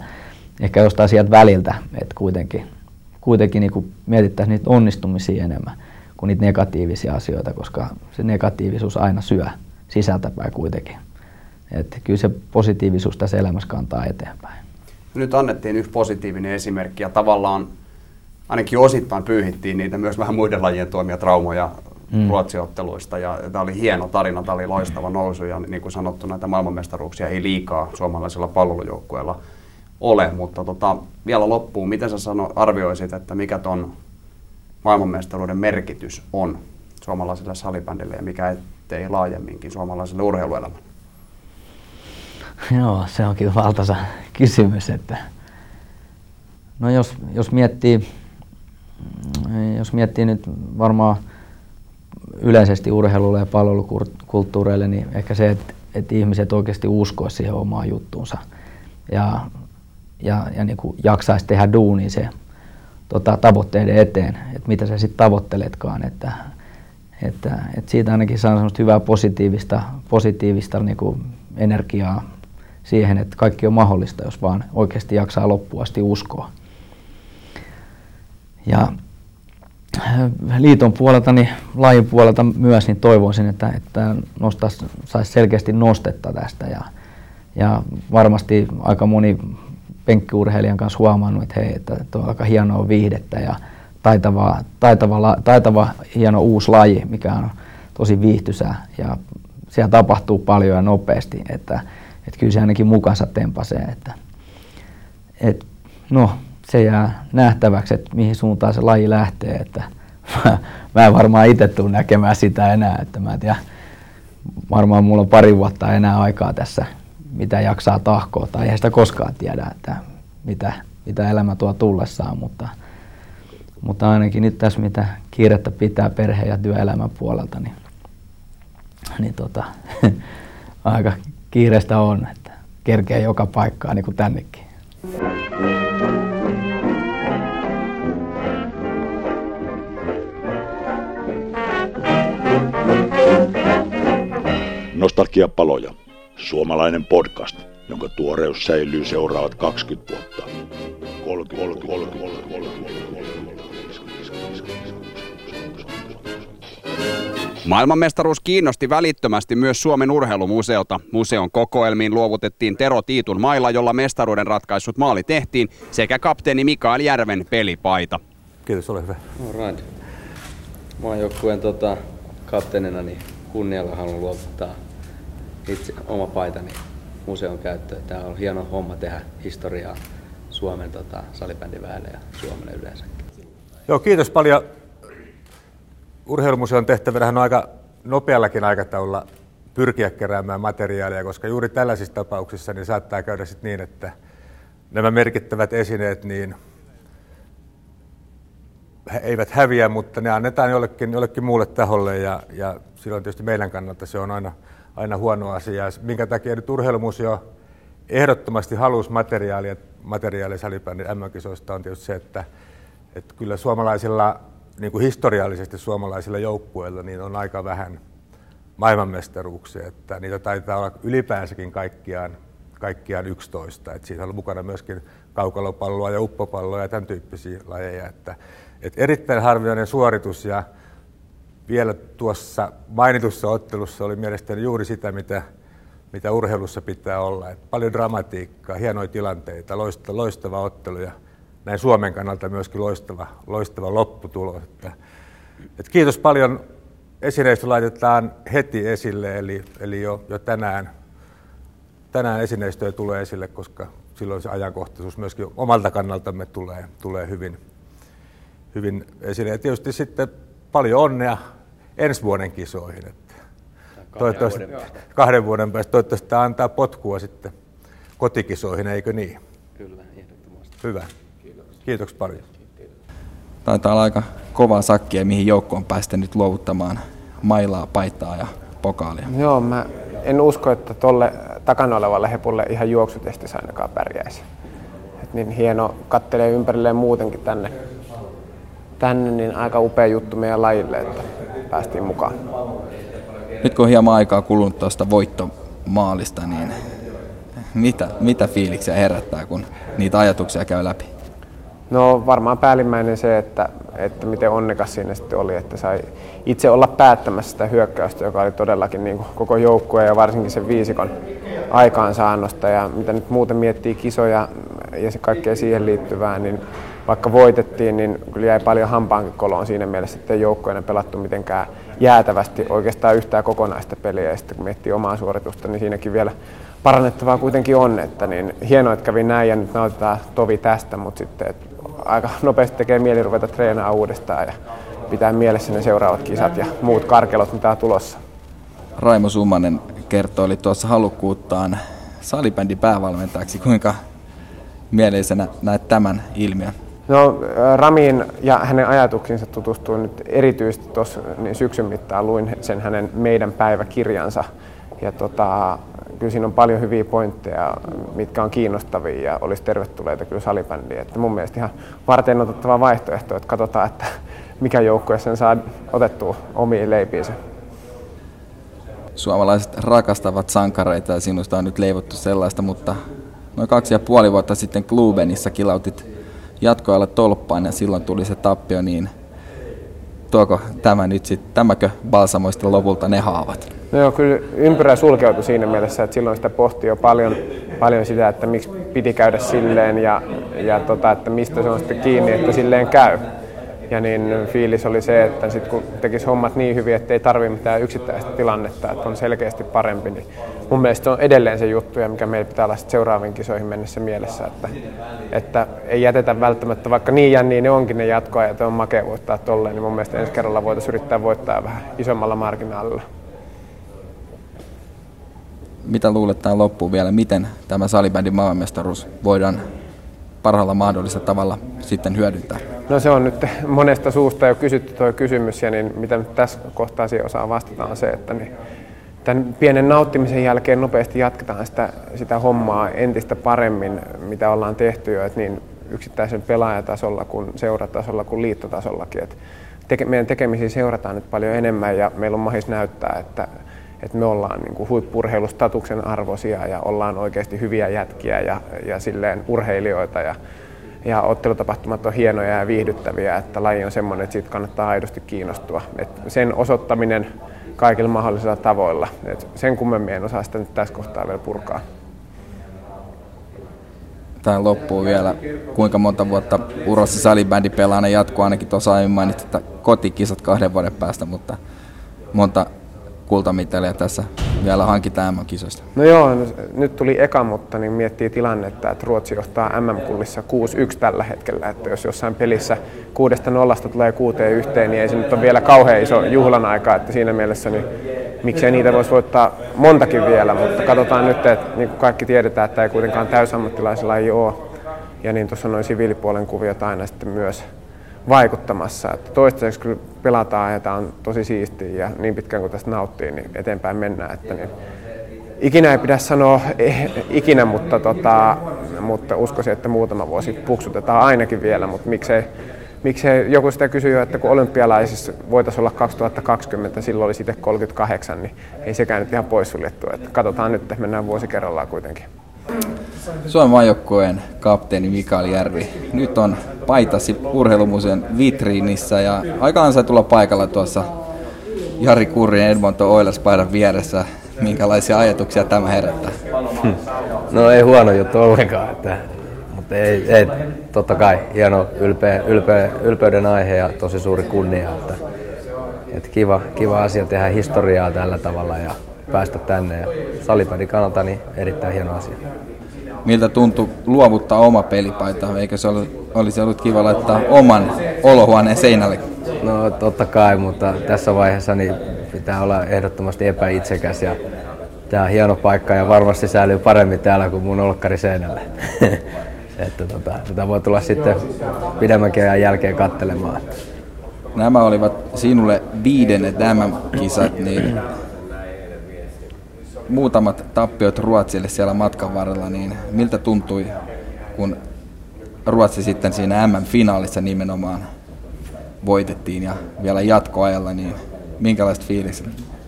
ehkä jostain sieltä väliltä, että kuitenkin, kuitenkin niin kuin mietittäisiin niitä onnistumisia enemmän kuin niitä negatiivisia asioita, koska se negatiivisuus aina syö sisältäpäin kuitenkin. Et kyllä se positiivisuus tässä elämässä kantaa eteenpäin. Nyt annettiin yksi positiivinen esimerkki ja tavallaan ainakin osittain pyyhittiin niitä myös vähän muiden lajien tuomia traumoja mm. Ruotsiotteluista. Ja tämä oli hieno tarina, tämä oli loistava nousu ja niin kuin sanottu, näitä maailmanmestaruuksia ei liikaa suomalaisella palvelujoukkueella ole. Mutta tota, vielä loppuun, miten sä sano, arvioisit, että mikä ton maailmanmestaruuden merkitys on suomalaiselle salibändille ja mikä ettei laajemminkin suomalaiselle urheiluelämälle? Joo, se onkin valtaisa kysymys. Että no jos, jos miettii... Jos miettii nyt varmaan yleisesti urheilulle ja palvelukulttuureille, niin ehkä se, että, että ihmiset oikeasti uskoo siihen omaan juttuunsa ja, ja, ja niin kuin jaksaisi tehdä duunia se tota, tavoitteiden eteen, että mitä sä sitten tavoitteletkaan. Että, että, että siitä ainakin saa semmoista hyvää positiivista, positiivista niin kuin energiaa siihen, että kaikki on mahdollista, jos vaan oikeasti jaksaa loppuun asti uskoa. Ja liiton puolelta, niin lajin puolelta myös, niin toivoisin, että, että nostais, saisi selkeästi nostetta tästä. Ja, ja varmasti aika moni penkkiurheilijan kanssa huomannut, että hei, että tuo on aika hienoa viihdettä ja taitava, taitava, taitava hieno uusi laji, mikä on tosi viihtyisää ja siellä tapahtuu paljon ja nopeasti, että, että kyllä se ainakin mukansa tempasee, että, että no se jää nähtäväksi, että mihin suuntaan se laji lähtee, että mä, mä en varmaan itse tule näkemään sitä enää, että mä en tiedä, varmaan mulla on pari vuotta enää aikaa tässä, mitä jaksaa tahkoa tai eihän sitä koskaan tiedä, että mitä, mitä elämä tuo tullessaan, mutta, mutta ainakin nyt tässä mitä kiirettä pitää perheen ja työelämän puolelta, niin niin tota, aika kiireistä on, että kerkee joka paikkaan, niin kuin tännekin. Nostalgiapaloja, suomalainen podcast, jonka tuoreus säilyy seuraavat kaksikymmentä vuotta. Maailmanmestaruus kiinnosti välittömästi myös Suomen Urheilumuseota. Museon kokoelmiin luovutettiin Tero Tiitun mailla, jolla mestaruuden ratkaissut maali tehtiin, sekä kapteeni Mikael Järven pelipaita. Kiitos, ole hyvä. All right. Maajoukkueen tota, kapteenina niin kunnialla haluan luovuttaa itse oma paitani museon käyttöön. Tämä on hieno homma tehdä historiaa Suomen tota, salibändiväelle ja Suomelle yleensäkin. Joo, kiitos paljon. Urheilumuseon tehtävänähän on aika nopeallakin aikataululla pyrkiä keräämään materiaalia, koska juuri tällaisissa tapauksissa niin saattaa käydä sit niin, että nämä merkittävät esineet niin eivät häviä, mutta ne annetaan jollekin, jollekin muulle taholle ja, ja silloin tietysti meidän kannalta se on aina, aina huono asia. Minkä takia nyt Urheilumuseon ehdottomasti halusi materiaalia, materiaalia salibändin M M-kisoista on tietysti se, että, että kyllä suomalaisilla niin kuin historiallisesti suomalaisilla joukkueilla niin on aika vähän maailmanmestaruuksia, että niitä taitaa olla ylipäänsäkin kaikkiaan, kaikkiaan yksitoista. Et siinä on mukana myöskin kaukalopalloa ja uppopalloa ja tämän tyyppisiä lajeja. Että, et erittäin harvinainen suoritus ja vielä tuossa mainitussa ottelussa oli mielestäni juuri sitä, mitä, mitä urheilussa pitää olla. Et paljon dramatiikkaa, hienoja tilanteita, loistava, loistava ottelu. Ja näin Suomen kannalta myöskin loistava, loistava lopputulos. Että, et kiitos paljon. Esineistä laitetaan heti esille, eli, eli jo, jo tänään, tänään esineistöä tulee esille, koska silloin se ajankohtaisuus myöskin omalta kannaltamme tulee, tulee hyvin, hyvin esille. Ja tietysti sitten paljon onnea ensi vuoden kisoihin. Että kahden, vuoden kahden vuoden päästä. Toivottavasti tämä antaa potkua sitten kotikisoihin, eikö niin? Kyllä, ehdottomasti. Hyvä. Kiitoksia paljon. Taitaa olla aika kovaa sakkia, mihin joukkoon päästä nyt luovuttamaan mailaa, paitaa ja pokaalia. Joo, mä en usko, että tuolle takana olevalle hepulle ihan juoksutestissä ainakaan pärjäisi. Et niin hieno, kattelee ympärilleen muutenkin tänne, tänne niin aika upea juttu meidän lajille, että päästiin mukaan. Nyt kun on hieman aikaa kulunut tuosta voittomaalista, niin mitä, mitä fiiliksiä herättää, kun niitä ajatuksia käy läpi? No varmaan päällimmäinen se, että, että miten onnekas siinä sitten oli, että sai itse olla päättämässä sitä hyökkäystä, joka oli todellakin niin kuin koko joukkueen ja varsinkin sen viisikon aikaansaannosta. Ja mitä nyt muuten miettii kisoja ja se kaikkea siihen liittyvää, niin vaikka voitettiin, niin kyllä jäi paljon hampaankin koloon siinä mielessä, että ei joukkueena pelattu mitenkään jäätävästi oikeastaan yhtään kokonaista peliä. Ja sitten kun miettii omaa suoritusta, niin siinäkin vielä parannettavaa kuitenkin on. Että niin hienoa, että kävi näin ja nyt nautitaan tovi tästä, mutta sitten aika nopeasti tekee mieli ruveta treenaamaan uudestaan ja pitää mielessä ne seuraavat kisat ja muut karkelot, mitä on tulossa. Raimo Summanen kertoi tuossa halukkuuttaan salibändin päävalmentajaksi. Kuinka mieleisenä näet tämän ilmiön? No, Ramiin ja hänen ajatuksiinsa tutustuin nyt erityisesti tuossa niin syksyn mittaan. Luin sen hänen Meidän päiväkirjansa. Ja tota, kyllä siinä on paljon hyviä pointteja, mitkä on kiinnostavia ja olisi tervetulleita kyllä salibändiin. Että mun mielestä ihan varten otettava vaihtoehto, että katsotaan, että mikä joukkue sen saa otettua omiin leipiinsä. Suomalaiset rakastavat sankareita ja sinusta on nyt leivottu sellaista, mutta noin kaksi ja puoli vuotta sitten Klubenissa kilautit jatkoajalla tolppaan ja silloin tuli se tappio, niin tuoko tämä nyt sitten, tämäkö balsamoista lopulta ne haavat? No joo, kyllä ympyrä sulkeutui siinä mielessä, että silloin sitä pohti jo paljon, paljon sitä, että miksi piti käydä silleen ja, ja tota, että mistä se on sitten kiinni, että silleen käy. Ja niin fiilis oli se, että sit kun tekisi hommat niin hyvin, että ei tarvitse mitään yksittäistä tilannetta, että on selkeästi parempi, niin mun mielestä on edelleen se juttu, ja mikä meillä pitää olla seuraaviin kisoihin mennessä mielessä, että, että ei jätetä välttämättä, vaikka niin jänniä ne onkin ne jatkoajat, on makea voittaa tolleen, niin mun mielestä ensi kerralla voitaisiin yrittää voittaa vähän isommalla marginaalilla. Mitä luulet tähän loppuun vielä, miten tämä salibändin maailmanmestaruus voidaan parhaalla mahdollisella tavalla sitten hyödyntää? No se on nyt monesta suusta jo kysytty tuo kysymys, ja niin mitä nyt tässä kohtaa siihen osaan vastata on se, että niin tämän pienen nauttimisen jälkeen nopeasti jatketaan sitä, sitä hommaa entistä paremmin, mitä ollaan tehty jo, että niin yksittäisen pelaajatasolla kuin seuratasolla kuin liittotasollakin. Että teke, meidän tekemisiä seurataan nyt paljon enemmän, ja meillä on mahis näyttää, että että me ollaan niin kuin huippu-urheilustatuksen arvoisia ja ollaan oikeasti hyviä jätkiä ja, ja silleen urheilijoita. Ja, ja ottelutapahtumat on hienoja ja viihdyttäviä, että laji on semmoinen, että siitä kannattaa aidosti kiinnostua. Et sen osoittaminen kaikilla mahdollisilla tavoilla. Et sen kummemmin en osaa sitä nyt tässä kohtaa vielä purkaa. Tähän loppuu vielä, kuinka monta vuotta urassa salibändi pelaana jatkuu, ainakin tuossa aiemmin mainitsin, että kotikisat kahden vuoden päästä, mutta monta kultamitaleja tässä vielä hankitaan M M-kisoista. No joo, no, nyt tuli eka, mutta niin miettii tilannetta, että Ruotsi johtaa M M-kullissa kuusi yksi tällä hetkellä. Että jos jossain pelissä kuudesta nollasta tulee kuuteen yhteen, niin ei se nyt ole vielä kauhean iso juhlan aika. Että siinä mielessä niin miksei niitä voisi voittaa montakin vielä, mutta katsotaan nyt, että niin kuin kaikki tiedetään, että ei kuitenkaan täysammattilaisilla ei ole. Ja niin tuossa on noin siviilipuolen kuviot aina sitten myös vaikuttamassa. Että toistaiseksi kyllä pelataan ja tämä on tosi siistiä ja niin pitkään kuin tästä nauttii, niin eteenpäin mennään. Että niin, ikinä ei pidä sanoa eh, ikinä, mutta, tota, mutta uskoisin, että muutama vuosi puksutetaan ainakin vielä, mutta miksei, miksei joku sitä kysyy jo, että kun olympialaisissa voitaisiin olla kaksituhattakaksikymmentä, silloin oli sitten kolmekymmentäkahdeksan, niin ei sekään nyt ihan poissuljettu. Että katsotaan nyt, mennään vuosi kerrallaan kuitenkin. Suomen maajoukkueen kapteeni Mikael Järvi. Nyt on paitasi Urheilumuseon vitriinissä ja aikaan sai tulla paikalla tuossa Jari Kurrin Edmonton Oilers-paidan vieressä. Minkälaisia ajatuksia tämä herättää? Hmm. No ei huono juttu ollenkaan, että, mutta ei, ei, totta kai hieno ylpeä, ylpeä, ylpeyden aihe ja tosi suuri kunnia. Että, että kiva, kiva asia tehdä historiaa tällä tavalla ja päästä tänne ja salibändin kannalta niin erittäin hieno asia. Miltä tuntui luovuttaa oma pelipaita? Eikö se ollut, olisi ollut kiva laittaa oman olohuoneen seinälle? No totta kai, mutta tässä vaiheessa niin pitää olla ehdottomasti epäitsekäs. Ja tämä on hieno paikka ja varmasti säilyy paremmin täällä kuin mun olkkari seinällä. Että tota, tätä voi tulla sitten pidemmänkin ajan jälkeen katselemaan. Nämä olivat sinulle viidennet M M-kisat. Niin muutamat tappiot Ruotsille siellä matkan varrella, niin miltä tuntui, kun Ruotsi sitten siinä M M-finaalissa nimenomaan voitettiin ja vielä jatkoajalla, niin minkälaiset fiilikset,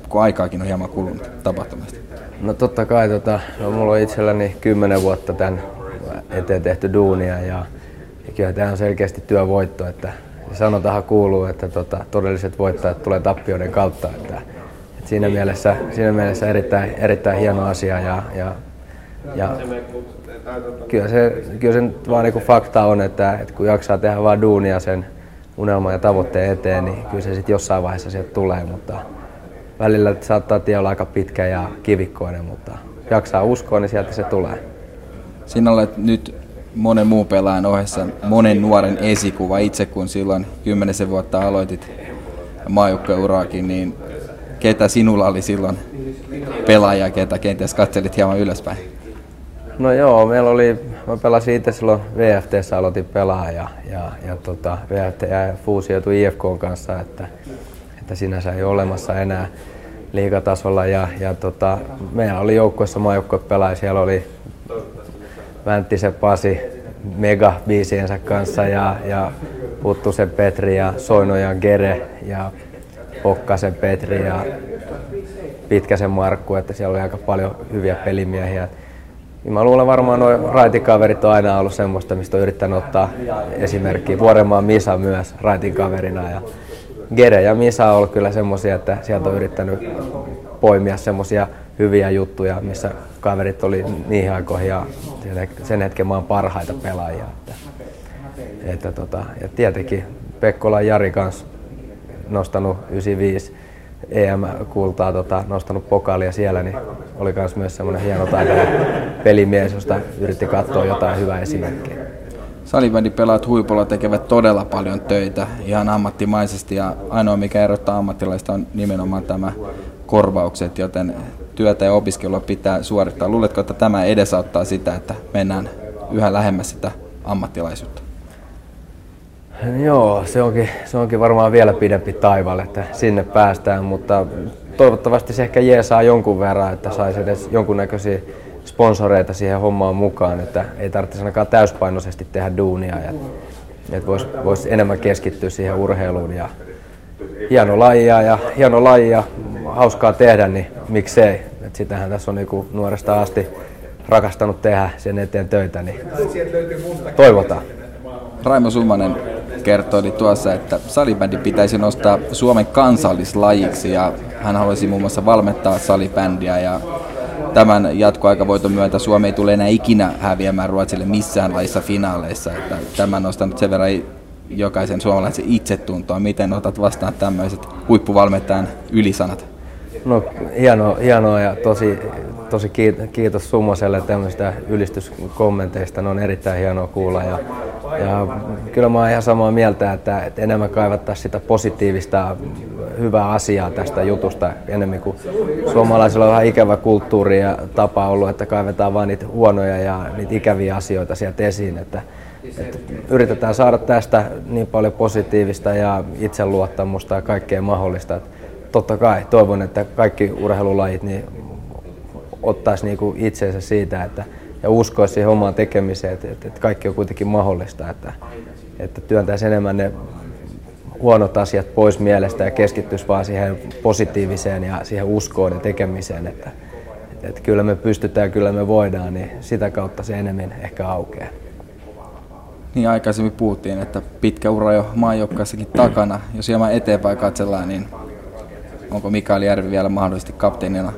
kun aikaakin on hieman kulunut tapahtumasta? No totta kai, tota, no, mulla on itselläni kymmenen vuotta tämän eteen tehty duunia ja, ja kyllä tämä on selkeästi työvoitto, että sanotahan kuuluu, että tota, todelliset voittajat tulee tappioiden kautta. Että, Siinä mielessä, siinä mielessä erittäin, erittäin hieno asia ja, ja, ja kyllä se, kyllä se nyt vaan niin kuin fakta on, että, että kun jaksaa tehdä vaan duunia sen unelman ja tavoitteen eteen, niin kyllä se sitten jossain vaiheessa sieltä tulee, mutta välillä saattaa tie olla aika pitkä ja kivikkoinen, mutta jaksaa uskoa, niin sieltä se tulee. Sinä olet nyt monen muun pelaajan ohessa monen nuoren esikuva itse, kun silloin kymmenisen vuotta aloitit maajoukkueen uraakin, niin ketä sinulla oli silloin pelaaja, ketä kenties katselit hieman ylöspäin? No joo, meillä oli, mä pelasin itse silloin V F T:ssä, aloitin pelaa ja, ja, ja tota, V F T fuusioitui I F K:n kanssa, että, että sinänsä ei ole olemassa enää liigatasolla. Ja, ja tota, meillä oli joukkueessa maajoukkuepelaaja, siellä oli Vänttisen Pasi mega biisiensä kanssa ja, ja Puttusen Petri ja Soinojan Gere ja Okkasen Petri ja Pitkäsen Markku, että siellä oli aika paljon hyviä pelimiehiä. Niin mä luulen varmaan nuo raitikaverit on aina ollut semmoista, mistä on yrittänyt ottaa esimerkkiä. Vuorenmaan Misa myös raitikaverina ja Gere ja Misa on ollut kyllä semmoisia, että sieltä on yrittänyt poimia semmoisia hyviä juttuja, missä kaverit oli niihin aikoihin ja sen hetken maan parhaita pelaajia. Että, että tota, ja tietenkin Pekkolan Jari kanssa nostanut yhdeksänkymmentäviisi E M-kultaa, tota, nostanut pokaalia siellä, niin oli kans myös semmoinen hieno taitava pelimies, josta yritti katsoa jotain hyvää esimerkkiä. Salibändipelaat huipulla tekevät todella paljon töitä ihan ammattimaisesti, ja ainoa mikä erottaa ammattilaista on nimenomaan tämä korvaukset, joten työtä ja opiskelua pitää suorittaa. Luuletko, että tämä edesauttaa sitä, että mennään yhä lähemmäs sitä ammattilaisuutta? Joo, se onkin, se onkin varmaan vielä pidempi taival, että sinne päästään, mutta toivottavasti se ehkä jeesaa jonkun verran, että saisi edes jonkunnäköisiä sponsoreita siihen hommaan mukaan, että ei tarvitse ainakaan täyspainoisesti tehdä duunia, että voisi vois enemmän keskittyä siihen urheiluun. Ja hieno lajia ja hieno lajia, hauskaa tehdä, niin miksei. Et sitähän tässä on niinku nuoresta asti rakastanut tehdä sen eteen töitä, niin toivotaan. Raimo Summanen kertoi tuossa, että salibändi pitäisi nostaa Suomen kansallislajiksi, ja hän haluaisi muun muassa valmentaa salibändiä, ja tämän jatkoaikavoiton myötä Suomi ei tule enää ikinä häviämään Ruotsille missään laissa finaaleissa. Että tämä nostaa nyt sen verran jokaisen suomalaisen itsetuntoa. Miten otat vastaan tämmöiset huippuvalmentajan ylisanat? No hienoa, hienoa ja tosi, tosi kiitos Summaselle tämmöistä ylistyskommenteista. Ne on erittäin hienoa kuulla. Ja, ja kyllä mä oon ihan samaa mieltä, että, että enemmän kaivattaisiin sitä positiivista, hyvää asiaa tästä jutusta enemmän kuin suomalaisilla on vähän ikävä kulttuuri ja tapa ollut, että kaivetaan vain niitä huonoja ja niitä ikäviä asioita sieltä esiin. Että, että yritetään saada tästä niin paljon positiivista ja itseluottamusta ja kaikkea mahdollista. Totta kai toivon, että kaikki urheilulajit niin ottaisi niinku itseensä siitä että, ja uskoisi siihen omaan tekemiseen, että, että kaikki on kuitenkin mahdollista, että, että työntäisi enemmän ne huonot asiat pois mielestä ja keskittyisi vaan siihen positiiviseen ja siihen uskoon ja tekemiseen, että, että kyllä me pystytään, kyllä me voidaan, niin sitä kautta se enemmän ehkä aukeaa. Niin aikaisemmin puhuttiin, että pitkä ura jo maajoukkueessakin takana, jos hieman eteenpäin katsellaan, niin onko Mikael Järvi vielä mahdollisesti kapteenina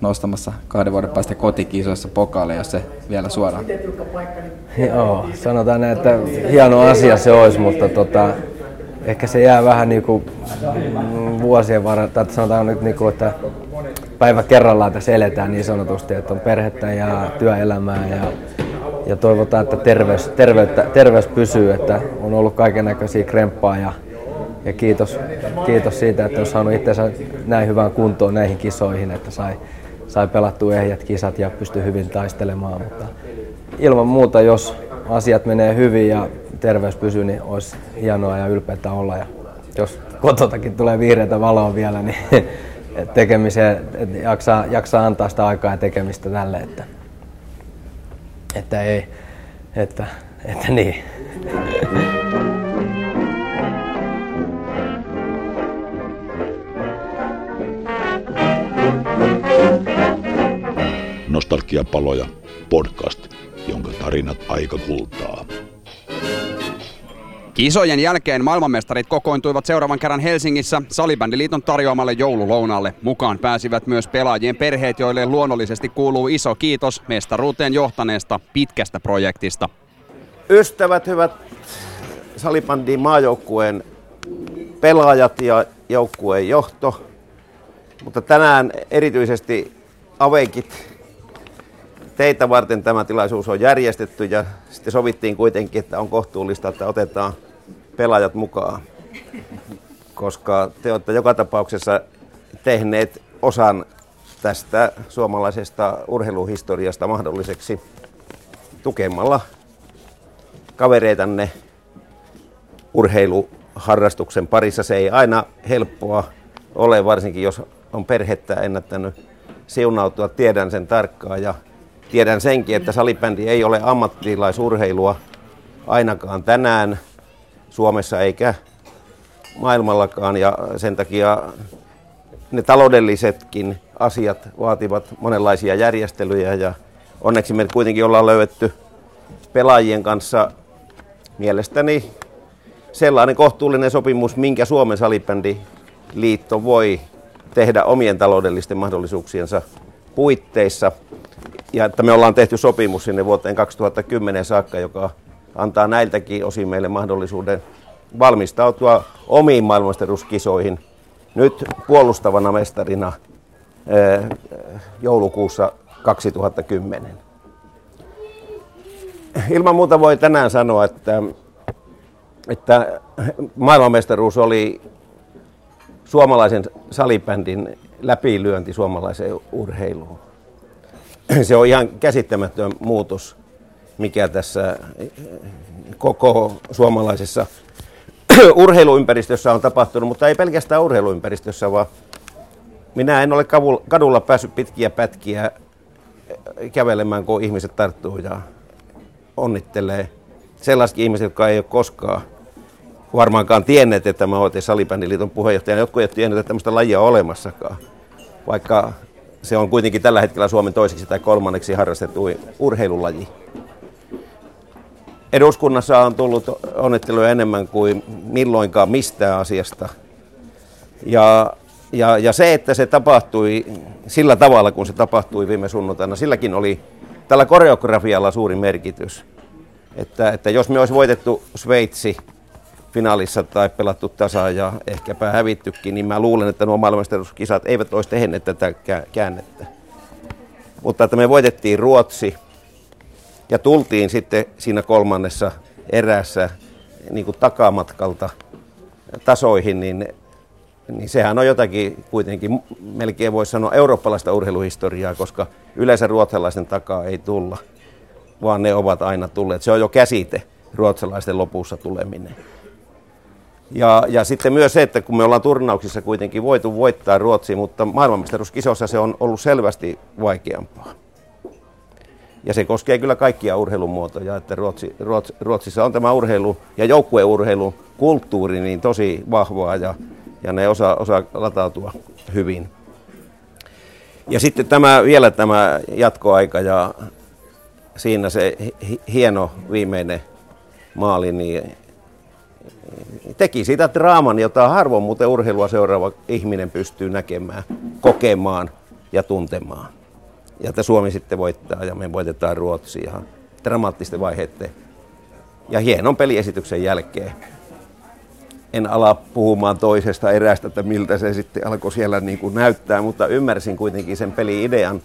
nostamassa kahden vuoden päästä kotikisoissa pokaaleja, jos se vielä suoraan? Joo, sanotaan näin, että hieno asia se olisi, mutta tota, ehkä se jää vähän niin kuin vuosien varrella, tai sanotaan nyt, niin kuin, että päivä kerrallaan tässä eletään niin sanotusti, että on perhettä ja työelämää ja, ja toivotaan, että terveys, terveyttä, terveys pysyy, että on ollut kaikennäköisiä kremppaa ja Ja kiitos, kiitos siitä, että on saanut itsensä näin hyvään kuntoon näihin kisoihin, että sai, sai pelattua ehjät kisat ja pystyi hyvin taistelemaan. Mutta ilman muuta, jos asiat menee hyvin ja terveys pysyy, niin olisi hienoa ja ylpeätä olla. Ja jos kototakin tulee vihreätä valoa vielä, niin tekemiseen, jaksaa, jaksaa antaa sitä aikaa ja tekemistä tälle, että, että ei, että, että niin. Nostalgiapaloja podcast, jonka tarinat aika kultaa. Kisojen jälkeen maailmanmestarit kokoontuivat seuraavan kerran Helsingissä Salibändiliiton tarjoamalle joululounalle. Mukaan pääsivät myös pelaajien perheet, joille luonnollisesti kuuluu iso kiitos mestaruuteen johtaneesta pitkästä projektista. Ystävät, hyvät salibändin maajoukkueen pelaajat ja joukkueen johto, mutta tänään erityisesti aveikit. Teitä varten tämä tilaisuus on järjestetty ja sitten sovittiin kuitenkin, että on kohtuullista, että otetaan pelaajat mukaan, koska te olette joka tapauksessa tehneet osan tästä suomalaisesta urheiluhistoriasta mahdolliseksi tukemalla kavereitanne urheiluharrastuksen parissa. Se ei aina helppoa ole, varsinkin jos on perhettä ennättänyt siunautua, tiedän sen tarkkaan ja tiedän senkin, että salibändi ei ole ammattilaisurheilua ainakaan tänään Suomessa eikä maailmallakaan, ja sen takia ne taloudellisetkin asiat vaativat monenlaisia järjestelyjä, ja onneksi me kuitenkin ollaan löydetty pelaajien kanssa mielestäni sellainen kohtuullinen sopimus, minkä Suomen Salibändiliitto voi tehdä omien taloudellisten mahdollisuuksiensa puitteissa. Ja että me ollaan tehty sopimus sinne vuoteen kaksituhattakymmenen saakka, joka antaa näiltäkin osin meille mahdollisuuden valmistautua omiin maailmanmestaruuskisoihin. Nyt puolustavana mestarina joulukuussa kaksituhattakymmenen. Ilman muuta voi tänään sanoa, että, että maailmanmestaruus oli suomalaisen salibändin läpilyönti suomalaiseen urheiluun. Se on ihan käsittämätön muutos, mikä tässä koko suomalaisessa urheiluympäristössä on tapahtunut, mutta ei pelkästään urheiluympäristössä, vaan minä en ole kadulla päässyt pitkiä pätkiä kävelemään, kun ihmiset tarttuu ja onnittelee. Sellaisetkin ihmiset, jotka ei ole koskaan varmaankaan tienneet, että mä otin Salibändyliiton puheenjohtajana. Jotkut eivät tienneet, että tämmöistä lajia on olemassakaan, vaikka se on kuitenkin tällä hetkellä Suomen toiseksi tai kolmanneksi harrastetuin urheilulaji. Eduskunnassa on tullut onnitteluja enemmän kuin milloinkaan mistään asiasta. Ja, ja, ja se, että se tapahtui sillä tavalla, kun se tapahtui viime sunnuntaina, silläkin oli tällä koreografialla suuri merkitys. Että, että jos me olisi voitettu Sveitsi finaalissa tai pelattu tasa ja ehkäpä hävittykin, niin mä luulen, että nuo maailmanmestaruuskisat eivät olisi tehneet tätä käännettä. Mutta että me voitettiin Ruotsi. Ja tultiin sitten siinä kolmannessa erässä niin kuin takamatkalta tasoihin, niin, niin sehän on jotakin kuitenkin, melkein voisi sanoa eurooppalaista urheiluhistoriaa, koska yleensä ruotsalaisten takaa ei tulla, vaan ne ovat aina tulleet. Se on jo käsite, ruotsalaisten lopussa tuleminen. Ja, ja sitten myös se, että kun me ollaan turnauksissa kuitenkin voitu voittaa Ruotsi, mutta maailmanmestaruuskisossa se on ollut selvästi vaikeampaa. Ja se koskee kyllä kaikkia urheilumuotoja, että Ruotsi, Ruotsi, Ruotsissa on tämä urheilu ja joukkueurheilun kulttuuri niin tosi vahvaa ja, ja ne osaa, osaa latautua hyvin. Ja sitten tämä, vielä tämä jatkoaika ja siinä se hieno viimeinen maali niin teki sitä draaman, jota harvoin muuten urheilua seuraava ihminen pystyy näkemään, kokemaan ja tuntemaan. Ja että Suomi sitten voittaa ja me voitetaan Ruotsi ihan dramaattisten vaiheiden ja hienon peliesityksen jälkeen. En ala puhumaan toisesta eräästä, että miltä se sitten alkoi siellä niin kuin näyttää, mutta ymmärsin kuitenkin sen peli-idean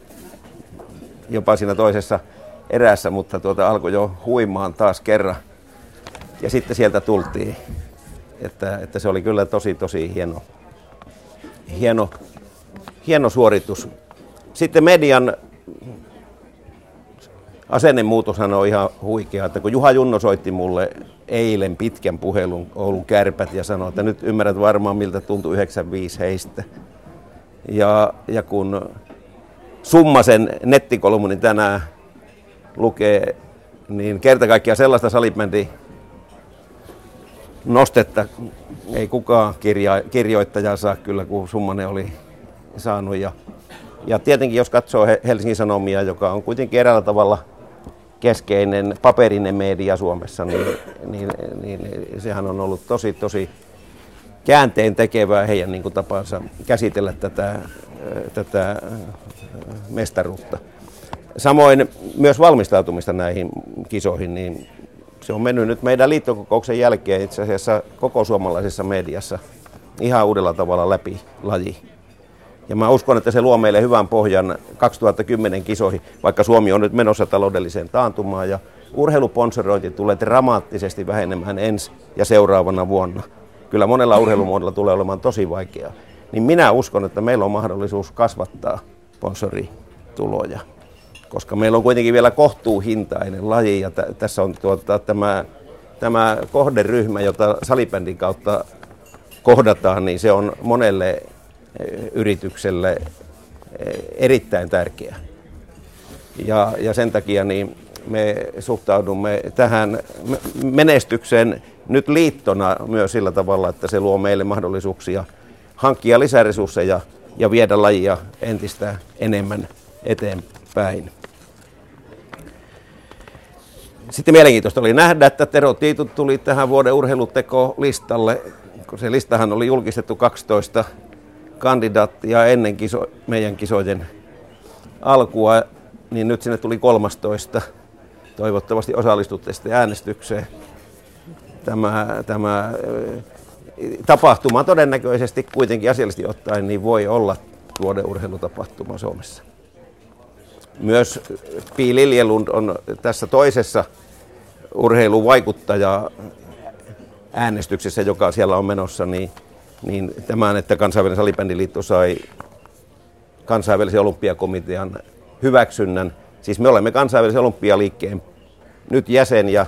jopa siinä toisessa eräässä, mutta tuota alkoi jo huimaan taas kerran. Ja sitten sieltä tultiin, että, että se oli kyllä tosi tosi hieno, hieno, hieno suoritus. Sitten median asennemuutoshan on ihan huikea, että kun Juha Junno soitti mulle eilen pitkän puhelun Oulun Kärpät ja sanoi, että nyt ymmärrät varmaan miltä tuntui yhdeksänkymmentäviisi heistä. Ja, ja kun Summasen nettikolumni tänään lukee, niin kerta kaikkiaan sellaista salibändi nostetta ei kukaan kirja, kirjoittaja saa kyllä, kun Summanen oli saanut. Ja Ja tietenkin jos katsoo Helsingin Sanomia, joka on kuitenkin eräällä tavalla keskeinen paperinen media Suomessa, niin, niin, niin sehän on ollut tosi, tosi käänteen tekevää heidän niin kuin tapansa käsitellä tätä, tätä mestaruutta. Samoin myös valmistautumista näihin kisoihin, niin se on mennyt nyt meidän liittokokouksen jälkeen itse asiassa koko suomalaisessa mediassa ihan uudella tavalla läpi laji. Ja mä uskon, että se luo meille hyvän pohjan kaksituhattakymmenen kisoihin, vaikka Suomi on nyt menossa taloudelliseen taantumaan ja urheiluponsorointi tulee dramaattisesti vähenemään ensi ja seuraavana vuonna. Kyllä monella urheilumuodolla tulee olemaan tosi vaikeaa. Niin minä uskon, että meillä on mahdollisuus kasvattaa sponsorituloja, koska meillä on kuitenkin vielä kohtuuhintainen laji ja t- tässä on tuota, tämä, tämä kohderyhmä, jota salibändin kautta kohdataan, niin se on monelle yritykselle erittäin tärkeä. Ja, ja sen takia niin me suhtaudumme tähän menestykseen nyt liittona myös sillä tavalla, että se luo meille mahdollisuuksia hankkia lisäresursseja ja viedä lajia entistä enemmän eteenpäin. Sitten mielenkiintoista oli nähdä, että Tero Tiitu tuli tähän vuoden urheiluteko-listalle, kun se listahan oli julkistettu kaksitoista kandidaattia ennen kiso, meidän kisojen alkua, niin nyt sinne tuli kolmastoista. Toivottavasti osallistutte sitten äänestykseen. tämä, tämä tapahtuma todennäköisesti kuitenkin asiallisesti ottaen niin voi olla vuoden urheilutapahtuma Suomessa. Myös Pii Liljelund on tässä toisessa urheiluvaikuttaja äänestyksessä, joka siellä on menossa, niin, niin tämän, että kansainvälinen salibändiliitto sai kansainvälisen olympiakomitean hyväksynnän. Siis me olemme kansainvälisen olympialiikkeen nyt jäsen ja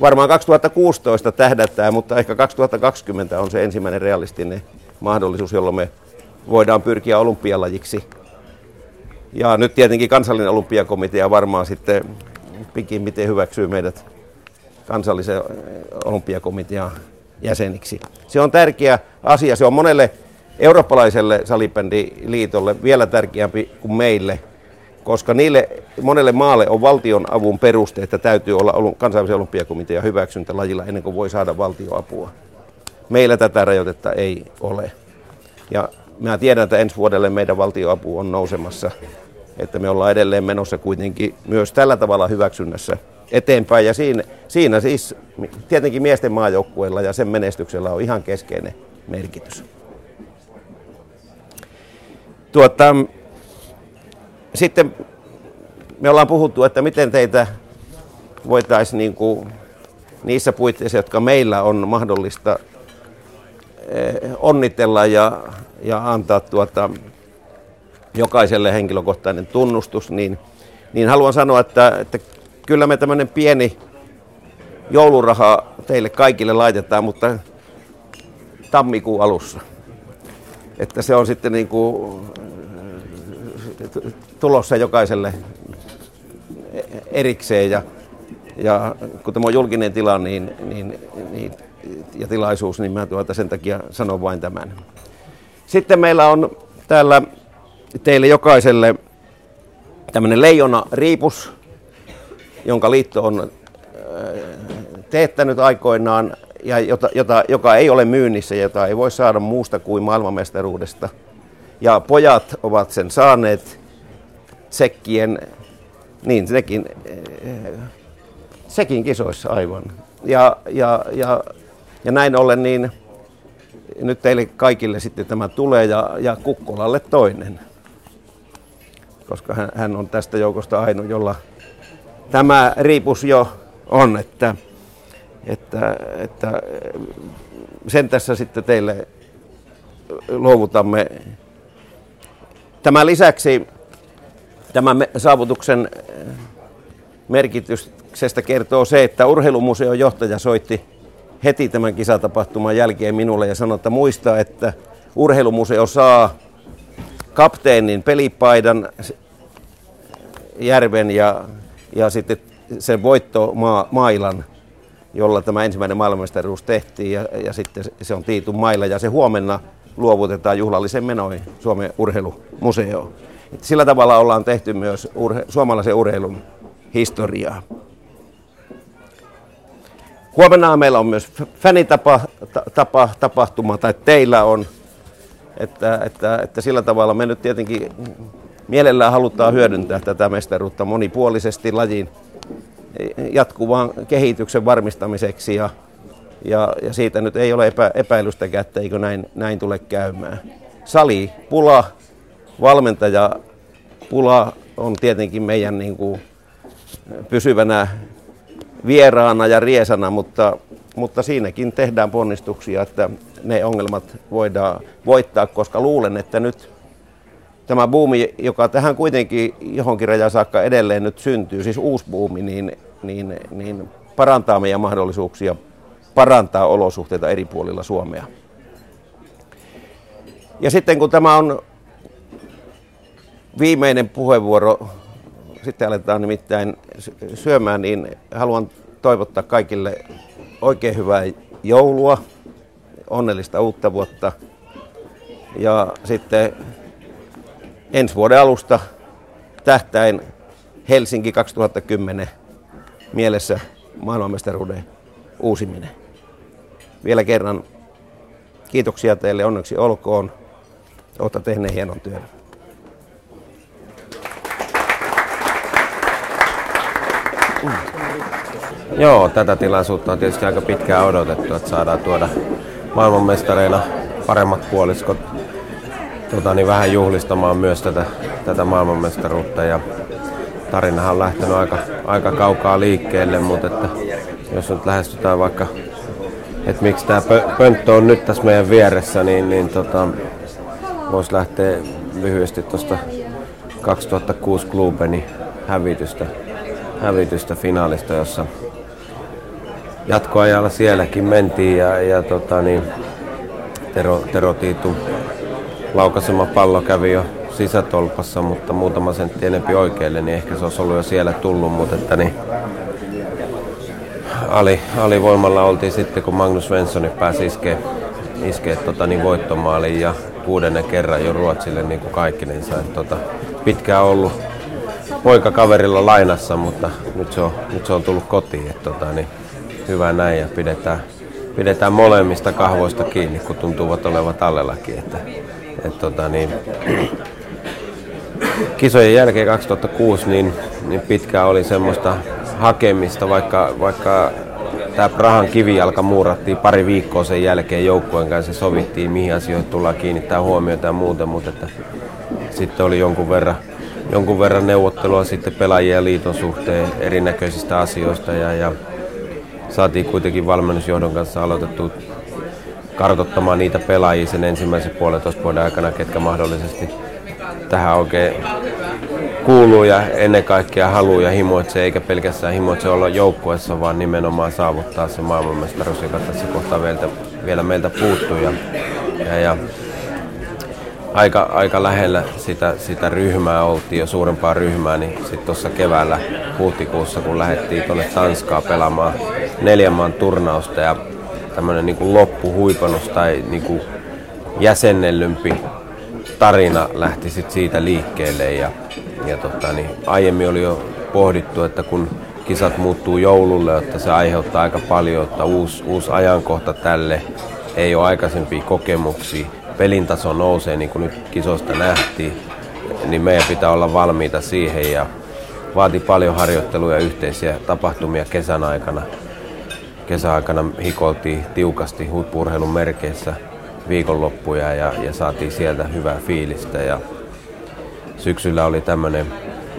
varmaan kaksituhattakuusitoista tähdätään, mutta ehkä kaksituhattakaksikymmentä on se ensimmäinen realistinen mahdollisuus, jolloin me voidaan pyrkiä olympialajiksi. Ja nyt tietenkin kansallinen olympiakomitea varmaan sitten pikimmiten hyväksyy meidät kansallisen olympiakomitean jäseniksi. Se on tärkeä asia. Se on monelle eurooppalaiselle salibändiliitolle vielä tärkeämpi kuin meille, koska niille monelle maalle on valtion avun peruste, että täytyy olla kansainvälisen olympiakomitean hyväksyntä lajilla ennen kuin voi saada valtioapua. Meillä tätä rajoitetta ei ole. Ja mä tiedän, että ensi vuodelle meidän valtioapu on nousemassa, että me ollaan edelleen menossa kuitenkin myös tällä tavalla hyväksynnässä eteenpäin. Ja siinä, siinä siis tietenkin miesten maajoukkueella ja sen menestyksellä on ihan keskeinen merkitys. Tuota, sitten me ollaan puhuttu, että miten teitä voitaisiin niin kuin niissä puitteissa, jotka meillä on mahdollista onnitella ja, ja antaa tuota, jokaiselle henkilökohtainen tunnustus, niin, niin haluan sanoa, että, että kyllä me tämmöinen pieni jouluraha teille kaikille laitetaan, mutta tammikuun alussa. Että se on sitten niin kuin tulossa jokaiselle erikseen ja, ja kun tämä on julkinen tila niin, niin, niin, ja tilaisuus, niin mä tuota sen takia sanon vain tämän. Sitten meillä on täällä teille jokaiselle tämmöinen leijona-riipus, jonka liitto on teettänyt aikoinaan ja jota, jota, joka ei ole myynnissä ja jota ei voi saada muusta kuin maailmanmestaruudesta. Ja pojat ovat sen saaneet tsekkien, niin nekin, sekin kisoissa aivan. Ja, ja, ja, ja näin ollen niin nyt teille kaikille sitten tämä tulee ja, ja Kukkolalle toinen, koska hän, hän on tästä joukosta ainoa, jolla tämä riipus jo on, että, että, että sen tässä sitten teille luovutamme. Tämän lisäksi tämän saavutuksen merkityksestä kertoo se, että urheilumuseon johtaja soitti heti tämän kisatapahtuman jälkeen minulle ja sanoi, että muista, että urheilumuseo saa kapteenin pelipaidan Järven ja, ja sitten sen voittomailan, jolla tämä ensimmäinen maailmanmestaruus tehtiin ja, ja sitten se on Tiitun mailla ja se huomenna luovutetaan juhlallisen menoin Suomen Urheilumuseoon. Sillä tavalla ollaan tehty myös urhe- suomalaisen urheilun historiaa. Huomenna meillä on myös fänitapa, tapa, tapahtuma, tai teillä on, että, että, että sillä tavalla me nyt tietenkin mielellään halutaan hyödyntää tätä mestaruutta monipuolisesti lajin jatkuvan kehityksen varmistamiseksi ja Ja, ja siitä nyt ei ole epä, epäilystäkään, että eikö näin, näin tule käymään. Sali pula, valmentaja pula on tietenkin meidän niin kuin pysyvänä vieraana ja riesana, mutta, mutta siinäkin tehdään ponnistuksia, että ne ongelmat voidaan voittaa, koska luulen, että nyt tämä buumi, joka tähän kuitenkin johonkin rajaan saakka edelleen nyt syntyy, siis uusi buumi, niin, niin, niin parantaa meidän mahdollisuuksia parantaa olosuhteita eri puolilla Suomea. Ja sitten kun tämä on viimeinen puheenvuoro, sitten aletaan nimittäin syömään, niin haluan toivottaa kaikille oikein hyvää joulua, onnellista uutta vuotta ja sitten ensi vuoden alusta tähtäin Helsinki kaksituhattakymmenen mielessä maailmanmestaruuden uusiminen. Vielä kerran kiitoksia teille, onneksi olkoon. Olette tehneet hienon työn. Mm. Joo, tätä tilaisuutta on tietysti aika pitkään odotettu, että saadaan tuoda maailmanmestareina paremmat puoliskot tuota, niin vähän juhlistamaan myös tätä, tätä maailmanmestaruutta. Ja tarinahan on lähtenyt aika, aika kaukaa liikkeelle, mutta että jos nyt lähestytään vaikka, että miksi tämä pö- pönttö on nyt tässä meidän vieressä, niin, niin tota, voisi lähteä lyhyesti tuosta kaksituhattakuusi Klubenin hävitystä, hävitystä finaalista, jossa jatkoajalla sielläkin mentiin ja, ja tota, niin, Tero, Tero Tiitu laukaisema pallo kävi jo sisätolpassa, mutta muutama sentti enempi oikealle, niin ehkä se olisi ollut jo siellä tullut, mutta että niin, ali, alivoimalla oltiin sitten, kun Magnus Svensson pääsi iskeen iskee, tota, niin voittomaaliin ja kuudennen kerran jo Ruotsille niin kuin kaikkinensa. Tota, pitkään ollut poikakaverilla lainassa, mutta nyt se on, nyt se on tullut kotiin. Et, tota, niin, hyvä näin ja pidetään, pidetään molemmista kahvoista kiinni, kun tuntuvat olevan tallellakin. Että, et, tota, niin, kisojen jälkeen kaksituhattakuusi niin, niin pitkään oli semmoista hakemista, vaikka, vaikka tämä Prahan kivijalka muurattiin pari viikkoa sen jälkeen joukkueen kanssa, sovittiin mihin asioihin tullaan kiinnittää huomiota ja muuta, mutta että sitten oli jonkun verran, jonkun verran neuvottelua sitten pelaajien ja liiton suhteen erinäköisistä asioista ja, ja saatiin kuitenkin valmennusjohdon kanssa aloitettu kartoittamaan niitä pelaajia sen ensimmäisen puolentoista vuoden aikana, ketkä mahdollisesti tähän oikein kuuluu ja ennen kaikkea haluu ja himoitsee, eikä pelkästään himoitse olla joukkueessa, vaan nimenomaan saavuttaa se maailmanmestaruus, joka tässä kohtaa vielä, vielä meiltä puuttuu. Ja, ja, ja aika, aika lähellä sitä, sitä ryhmää oltiin, jo suurempaa ryhmää, niin sitten tuossa keväällä huhtikuussa, kun lähdettiin tuonne Tanskaa pelaamaan neljän maan turnausta ja tämmöinen niin kuin loppuhuipannus tai niin kuin jäsennellympi tarina lähti sit siitä liikkeelle ja, ja tota, niin aiemmin oli jo pohdittu, että kun kisat muuttuu joululle, että se aiheuttaa aika paljon, että uusi, uusi ajankohta tälle, ei ole aikaisempia kokemuksia, pelin taso nousee niin kuin nyt kisoista nähtiin, niin meidän pitää olla valmiita siihen ja vaati paljon harjoittelua ja yhteisiä tapahtumia kesän aikana. Kesäaikana hikoiltiin tiukasti huippu-urheilun merkeissä viikonloppuja ja, ja saatiin sieltä hyvää fiilistä. Ja syksyllä oli tämmöinen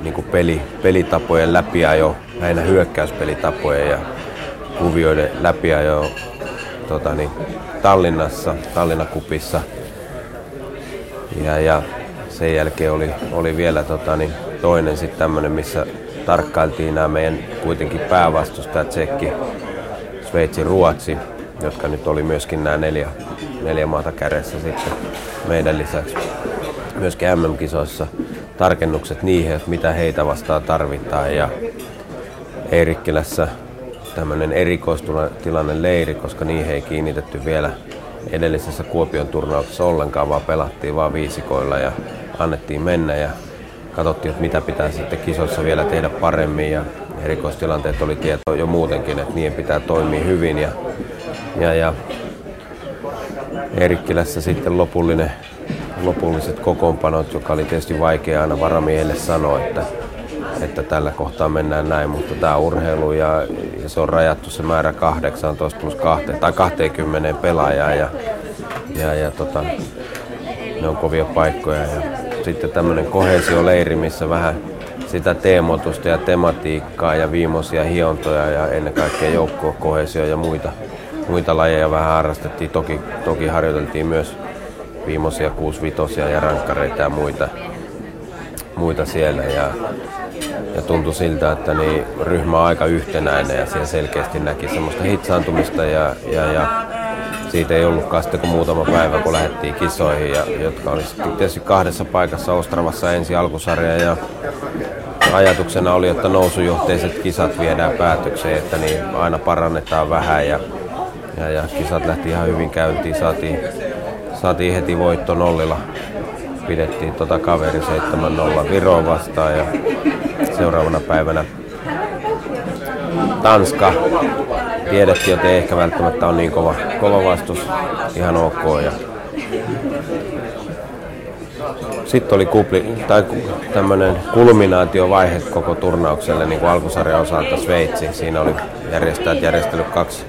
niin kuin peli, pelitapojen läpiajo, lähinnä hyökkäyspelitapojen ja kuvioiden läpiajo tota niin, Tallinnassa, Tallinnakupissa. Ja, ja sen jälkeen oli, oli vielä tota niin, toinen sitten tämmöinen, missä tarkkailtiin nämä meidän kuitenkin päävastustajat Tsekki, Sveitsi, Ruotsi, jotka nyt oli myöskin nämä neljä, neljä maata kädessä sitten meidän lisäksi. Myöskin M M-kisoissa tarkennukset niihin, että mitä heitä vastaan tarvitaan. Ja Eerikkilässä tämmöinen erikoistilanne leiri, koska niihin ei kiinnitetty vielä edellisessä Kuopion turnauksessa ollenkaan, vaan pelattiin vaan viisikoilla ja annettiin mennä ja katsottiin, että mitä pitää sitten kisoissa vielä tehdä paremmin. Ja erikoistilanteet oli tietoa jo muutenkin, että niiden pitää toimia hyvin. Ja, ja, ja Eerikkilässä sitten lopullinen, lopulliset kokoonpanot, joka oli tietysti vaikea aina varamiehelle sanoa, että, että tällä kohtaa mennään näin, mutta tämä urheilu ja, ja se on rajattu se määrä kahdeksantoista plus kaksikymmentä pelaajaa ja, ja, ja tota, ne on kovia paikkoja. Ja sitten tämmöinen koheesioleiri, missä vähän sitä teemotusta ja tematiikkaa ja viimeisiä hiontoja ja ennen kaikkea joukkokoheesioja ja muita, muita lajeja vähän harrastettiin. Toki, toki harjoiteltiin myös viimeisiä kuusivitosia ja rankkareita ja muita, muita siellä. Ja, ja tuntui siltä, että niin, ryhmä on aika yhtenäinen ja siellä selkeästi näki semmoista hitsaantumista ja, ja, ja siitä ei ollutkaan sitten kuin muutama päivä, kun lähdettiin kisoihin, ja, jotka oli sitten tietysti kahdessa paikassa Ostravassa ensi alkusarja. Ja ajatuksena oli, että nousujohteiset kisat viedään päätökseen, että niin aina parannetaan vähän. Ja, ja, ja kisat lähti ihan hyvin käyntiin, saatiin, saatiin heti voitto nollilla. Pidettiin tota kaveri seitsemän nolla Viroa vastaan ja seuraavana päivänä Tanska. Tiedettiin, joten ehkä välttämättä on niin kova, kova vastus. Ihan ok. Ja sitten oli kupli, tai tämmöinen kulminaatiovaihe koko turnaukselle niin kuin alkusarjan osalta Sveitsi. Siinä oli järjestäjät järjestellyt kaksi,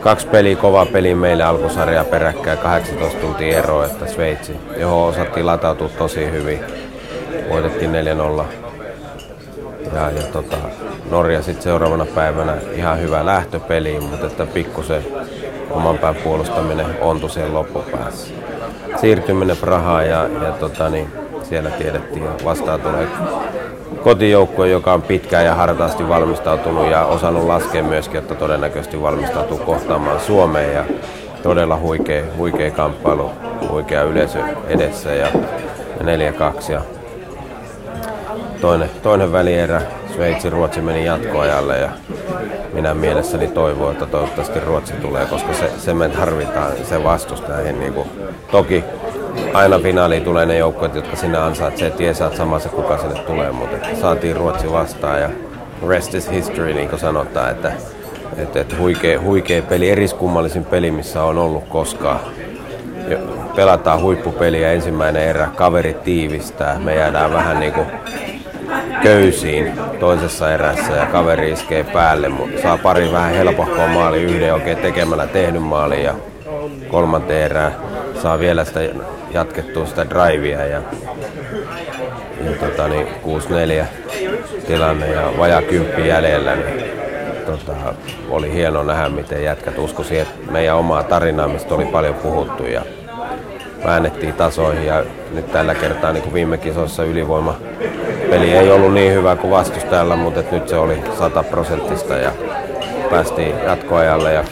kaksi peliä, kova peli meille alkusarjaa peräkkäin, kahdeksantoista tuntia eroa, että Sveitsi, johon osattiin latautua tosi hyvin. Voitettiin neljä nolla. Ja, ja tota, Norja sitten seuraavana päivänä ihan hyvä lähtöpeli, mutta että pikkusen oman pään puolustaminen ontui siihen loppupäässä. Siirtyminen Prahaan ja, ja tota, niin siellä tiedettiin ja vastaan tulee kotijoukkue, joka on pitkään ja hartaasti valmistautunut ja osannut laskea myöskin, että todennäköisesti valmistautuu kohtaamaan Suomeen. Ja todella huikea, huikea kamppailu, huikea yleisö edessä ja, ja neljä kaksi. Ja Toinen, toinen välierä, Sveitsi-Ruotsi meni jatkoajalle ja minä mielessäni toivon, että toivottavasti Ruotsi tulee, koska se, se me tarvitaan, se vastustaa. Niin toki aina finaaliin tulee ne joukkueet, jotka sinä ansaitsee, et saat samassa kuka sinne tulee, mutta saatiin Ruotsi vastaan ja rest is history, niin kuin sanotaan, että, että, että huikea, huikea peli, eriskummallisin peli, missä on ollut koskaan. Pelataan huippupeliä ensimmäinen erä, kaveri tiivistää, me jäädään vähän niin kuin köysiin toisessa erässä ja kaveri iskee päälle, mutta saa pari vähän helpohkoa maali, yhden oikein tekemällä tehnyt maali ja kolmanteen erään saa vielä sitä jatkettua sitä drivea ja, ja tota niin, kuusi neljä tilanne ja vajaa kymppi jäljellä. Niin Tota, oli hieno nähdä, miten jätkät uskoisivat, että meidän omaa tarinaa, mistä oli paljon puhuttu ja väännettiin tasoihin. Ja nyt tällä kertaa, niin kuin viime kisoissa, ylivoimapeli ei ollut niin hyvä kuin vastustajalla, mutta nyt se oli sata prosenttista ja päästiin jatkoajalle. Ja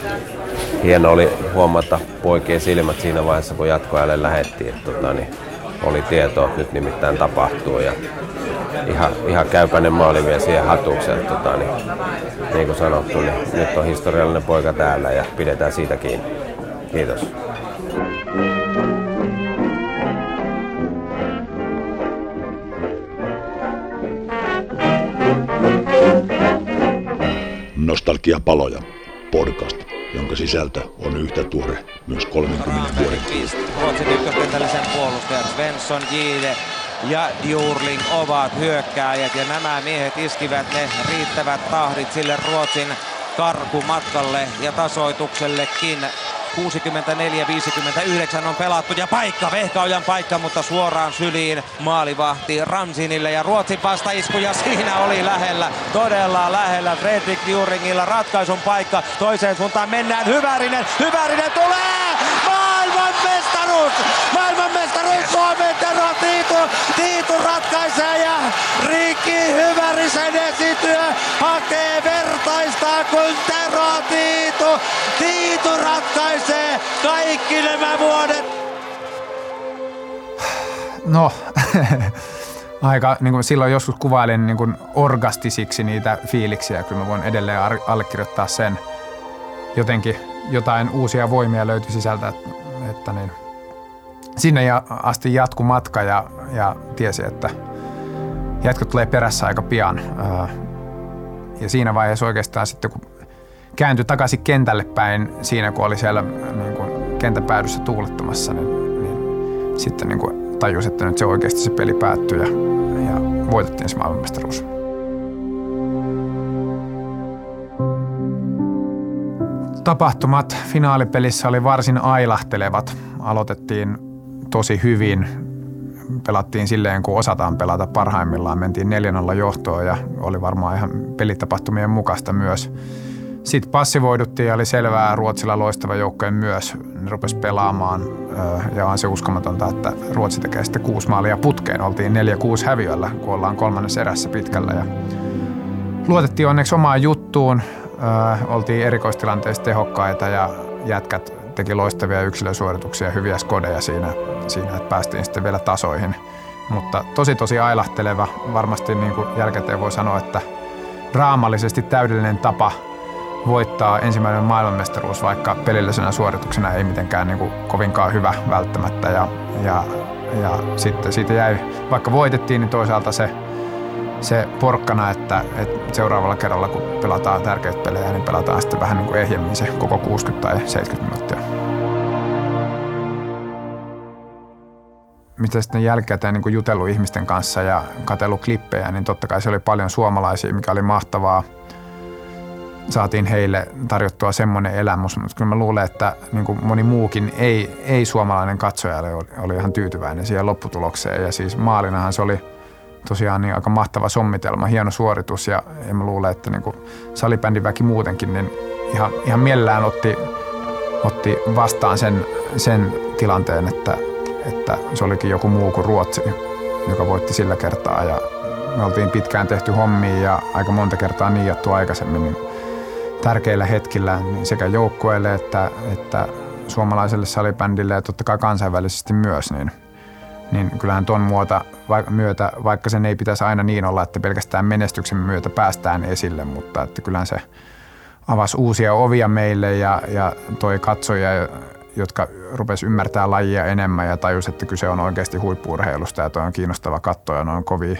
hieno oli huomata poikien silmät siinä vaiheessa, kun jatkoajalle lähdettiin. Että, tota, niin oli tietoa, että nyt nimittäin tapahtuu. Ja Ihan, ihan käypäinen maali vielä siihen hatukseen. Tota, niin, niin kuin sanottu, niin nyt on historiallinen poika täällä ja pidetään siitä kiinni. Kiitos. Nostalgiapaloja. Podcast, jonka sisältö on yhtä tuore myös kolmekymmentä vuoden. Ruotsin ykköskentällisen puolustajan Svensson Jide ja Jürling ovat hyökkääjät ja nämä miehet iskivät ne riittävät tahdit sille Ruotsin karkumatkalle ja tasoituksellekin. kuusikymmentäneljä viisikymmentäyhdeksän on pelattu ja paikka, Vehkaujan paikka, mutta suoraan syliin maalivahti Ramsinille ja Ruotsin vastaisku ja siinä oli lähellä, todella lähellä Fredrik Juringilla ratkaisun paikka, toiseen suuntaan mennään, Hyvärinen, Hyvärinen tulee! Maailmanmestaruus! Maailmanmestaruus Suomen Tero Tiitu! Tiitu ratkaisee ja Riki Hyvärisen esityö hakee vertaista, kun Tero Tiitu! Tiitu ratkaisee kaikki nämä vuodet! No, aika, niin kuin silloin joskus kuvailin niin kuin orgastisiksi niitä fiiliksiä, kyllä mä voin edelleen allekirjoittaa sen jotenkin. Jotain uusia voimia löytyi sisältä, että niin sinne asti jatkui matka ja, ja tiesi, että jätkät tulee perässä aika pian. Ja siinä vaiheessa oikeastaan sitten, kun kääntyi takaisin kentälle päin, siinä kun oli siellä niin kuin kentäpäädyssä tuulettamassa, niin, niin sitten niin kuin tajusi, että nyt se oikeasti se peli päättyi ja, ja voitettiin se maailmanmestaruus. Tapahtumat finaalipelissä oli varsin ailahtelevat. Aloitettiin tosi hyvin. Pelattiin silleen, kun osataan pelata parhaimmillaan. Mentiin neljä nolla johtoon ja oli varmaan ihan pelitapahtumien mukaista myös. Sitten passivoiduttiin ja oli selvää, Ruotsilla loistava joukkojen myös. Ne rupesi pelaamaan ja on se uskomatonta, että Ruotsi tekee sitten kuusi maalia putkeen. Oltiin neljä kuusi häviöllä, kun ollaan kolmannessa erässä pitkällä. Ja luotettiin onneksi omaan juttuun. Öö, oltiin erikoistilanteissa tehokkaita ja jätkät teki loistavia yksilösuorituksia ja hyviä skodeja siinä, siinä, että päästiin sitten vielä tasoihin. Mutta tosi tosi ailahteleva, varmasti niin kuin jälkikäteen voi sanoa, että draamallisesti täydellinen tapa voittaa ensimmäinen maailmanmestaruus, vaikka pelillisenä suorituksena ei mitenkään niin kuin kovinkaan hyvä välttämättä. Ja, ja, ja sitten siitä jäi, vaikka voitettiin, niin toisaalta se Se porkkana, että, että seuraavalla kerralla, kun pelataan tärkeitä pelejä, niin pelataan sitten vähän niin kuin ehjemmin se koko kuusikymmentä tai seitsemänkymmentä minuuttia. mitä sitten jälkikäteen niin kuin jutellut ihmisten kanssa ja katsellut klippejä, niin totta kai se oli paljon suomalaisia, mikä oli mahtavaa. Saatiin heille tarjottua semmoinen elämys, mutta kyllä mä luulen, että niin kuin moni muukin ei, ei suomalainen katsoja oli, oli ihan tyytyväinen siihen lopputulokseen. Ja siis maalinahan se oli tosiaan niin aika mahtava sommitelma, hieno suoritus ja, ja mä luulen, että niin kuin salibändiväki muutenkin niin ihan, ihan mielellään otti, otti vastaan sen, sen tilanteen, että, että se olikin joku muu kuin Ruotsi, joka voitti sillä kertaa. Ja me oltiin pitkään tehty hommia ja aika monta kertaa niijattu aikaisemmin. Niin tärkeillä hetkillä niin sekä joukkueelle että, että suomalaiselle salibändille ja totta kai kansainvälisesti myös, niin, niin kyllähän ton muuta, vaikka, myötä, vaikka sen ei pitäisi aina niin olla, että pelkästään menestyksen myötä päästään esille, mutta että kyllähän se avasi uusia ovia meille ja, ja toi katsojia, jotka rupesi ymmärtämään lajia enemmän ja tajusi, että kyse on oikeasti huippu-urheilusta ja toi on kiinnostava katsoa ja noin kovia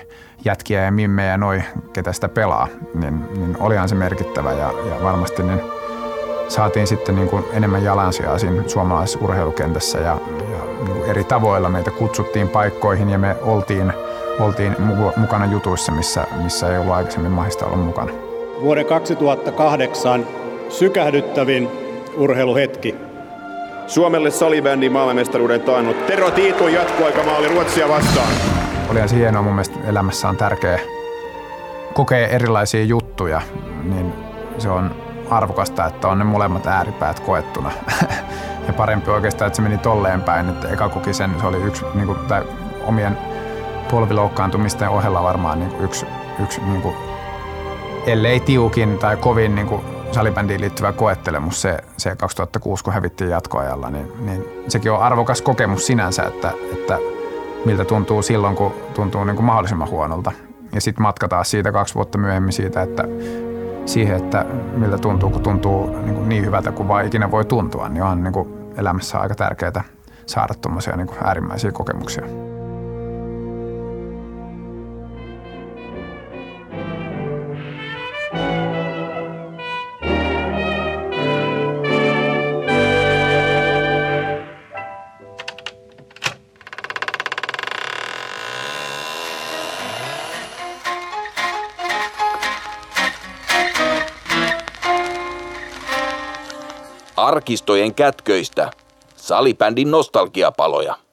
jätkiä ja mimmejä ja noi, ketä sitä pelaa, niin, niin olihan se merkittävä ja, ja varmasti niin saatiin sitten niin kuin enemmän jalansijaa siinä suomalaisessa urheilukentässä ja, ja niin kuin eri tavoilla meitä kutsuttiin paikkoihin ja me oltiin, oltiin mukana jutuissa, missä, missä ei ollut aikaisemmin mahdollista olla mukana. Vuoden kaksituhattakahdeksan sykähdyttävin urheiluhetki. Suomelle salibändin maailmanmestaruuden taannut Tero Tiitun jatkoaikamaali Ruotsia vastaan. Olihan se hienoa, mun mielestä elämässä on tärkeä kokea erilaisia juttuja, niin se on arvokasta, että on ne molemmat ääripäät koettuna. Ja parempi oikeastaan, että se meni tolleen päin, että eka koki sen, se oli yksi niin kuin, tai omien polviloukkaantumisten ohella varmaan niin kuin yksi, yksi niin kuin, ellei tiukin tai kovin niin kuin, salibändiin liittyvä koettelemus se, se kaksituhattakuusi, kun hävittiin jatkoajalla, niin, niin sekin on arvokas kokemus sinänsä, että, että miltä tuntuu silloin, kun tuntuu niin kuin mahdollisimman huonolta. Ja sitten matka taas siitä kaksi vuotta myöhemmin siitä, että siihen, että miltä tuntuu, kun tuntuu niin, kuin niin hyvältä kuin vaan ikinä voi tuntua, niin on niin kuin elämässä aika tärkeää saada tuommoisia niin kuin äärimmäisiä kokemuksia. Arkistojen kätköistä salibändin nostalgiapaloja.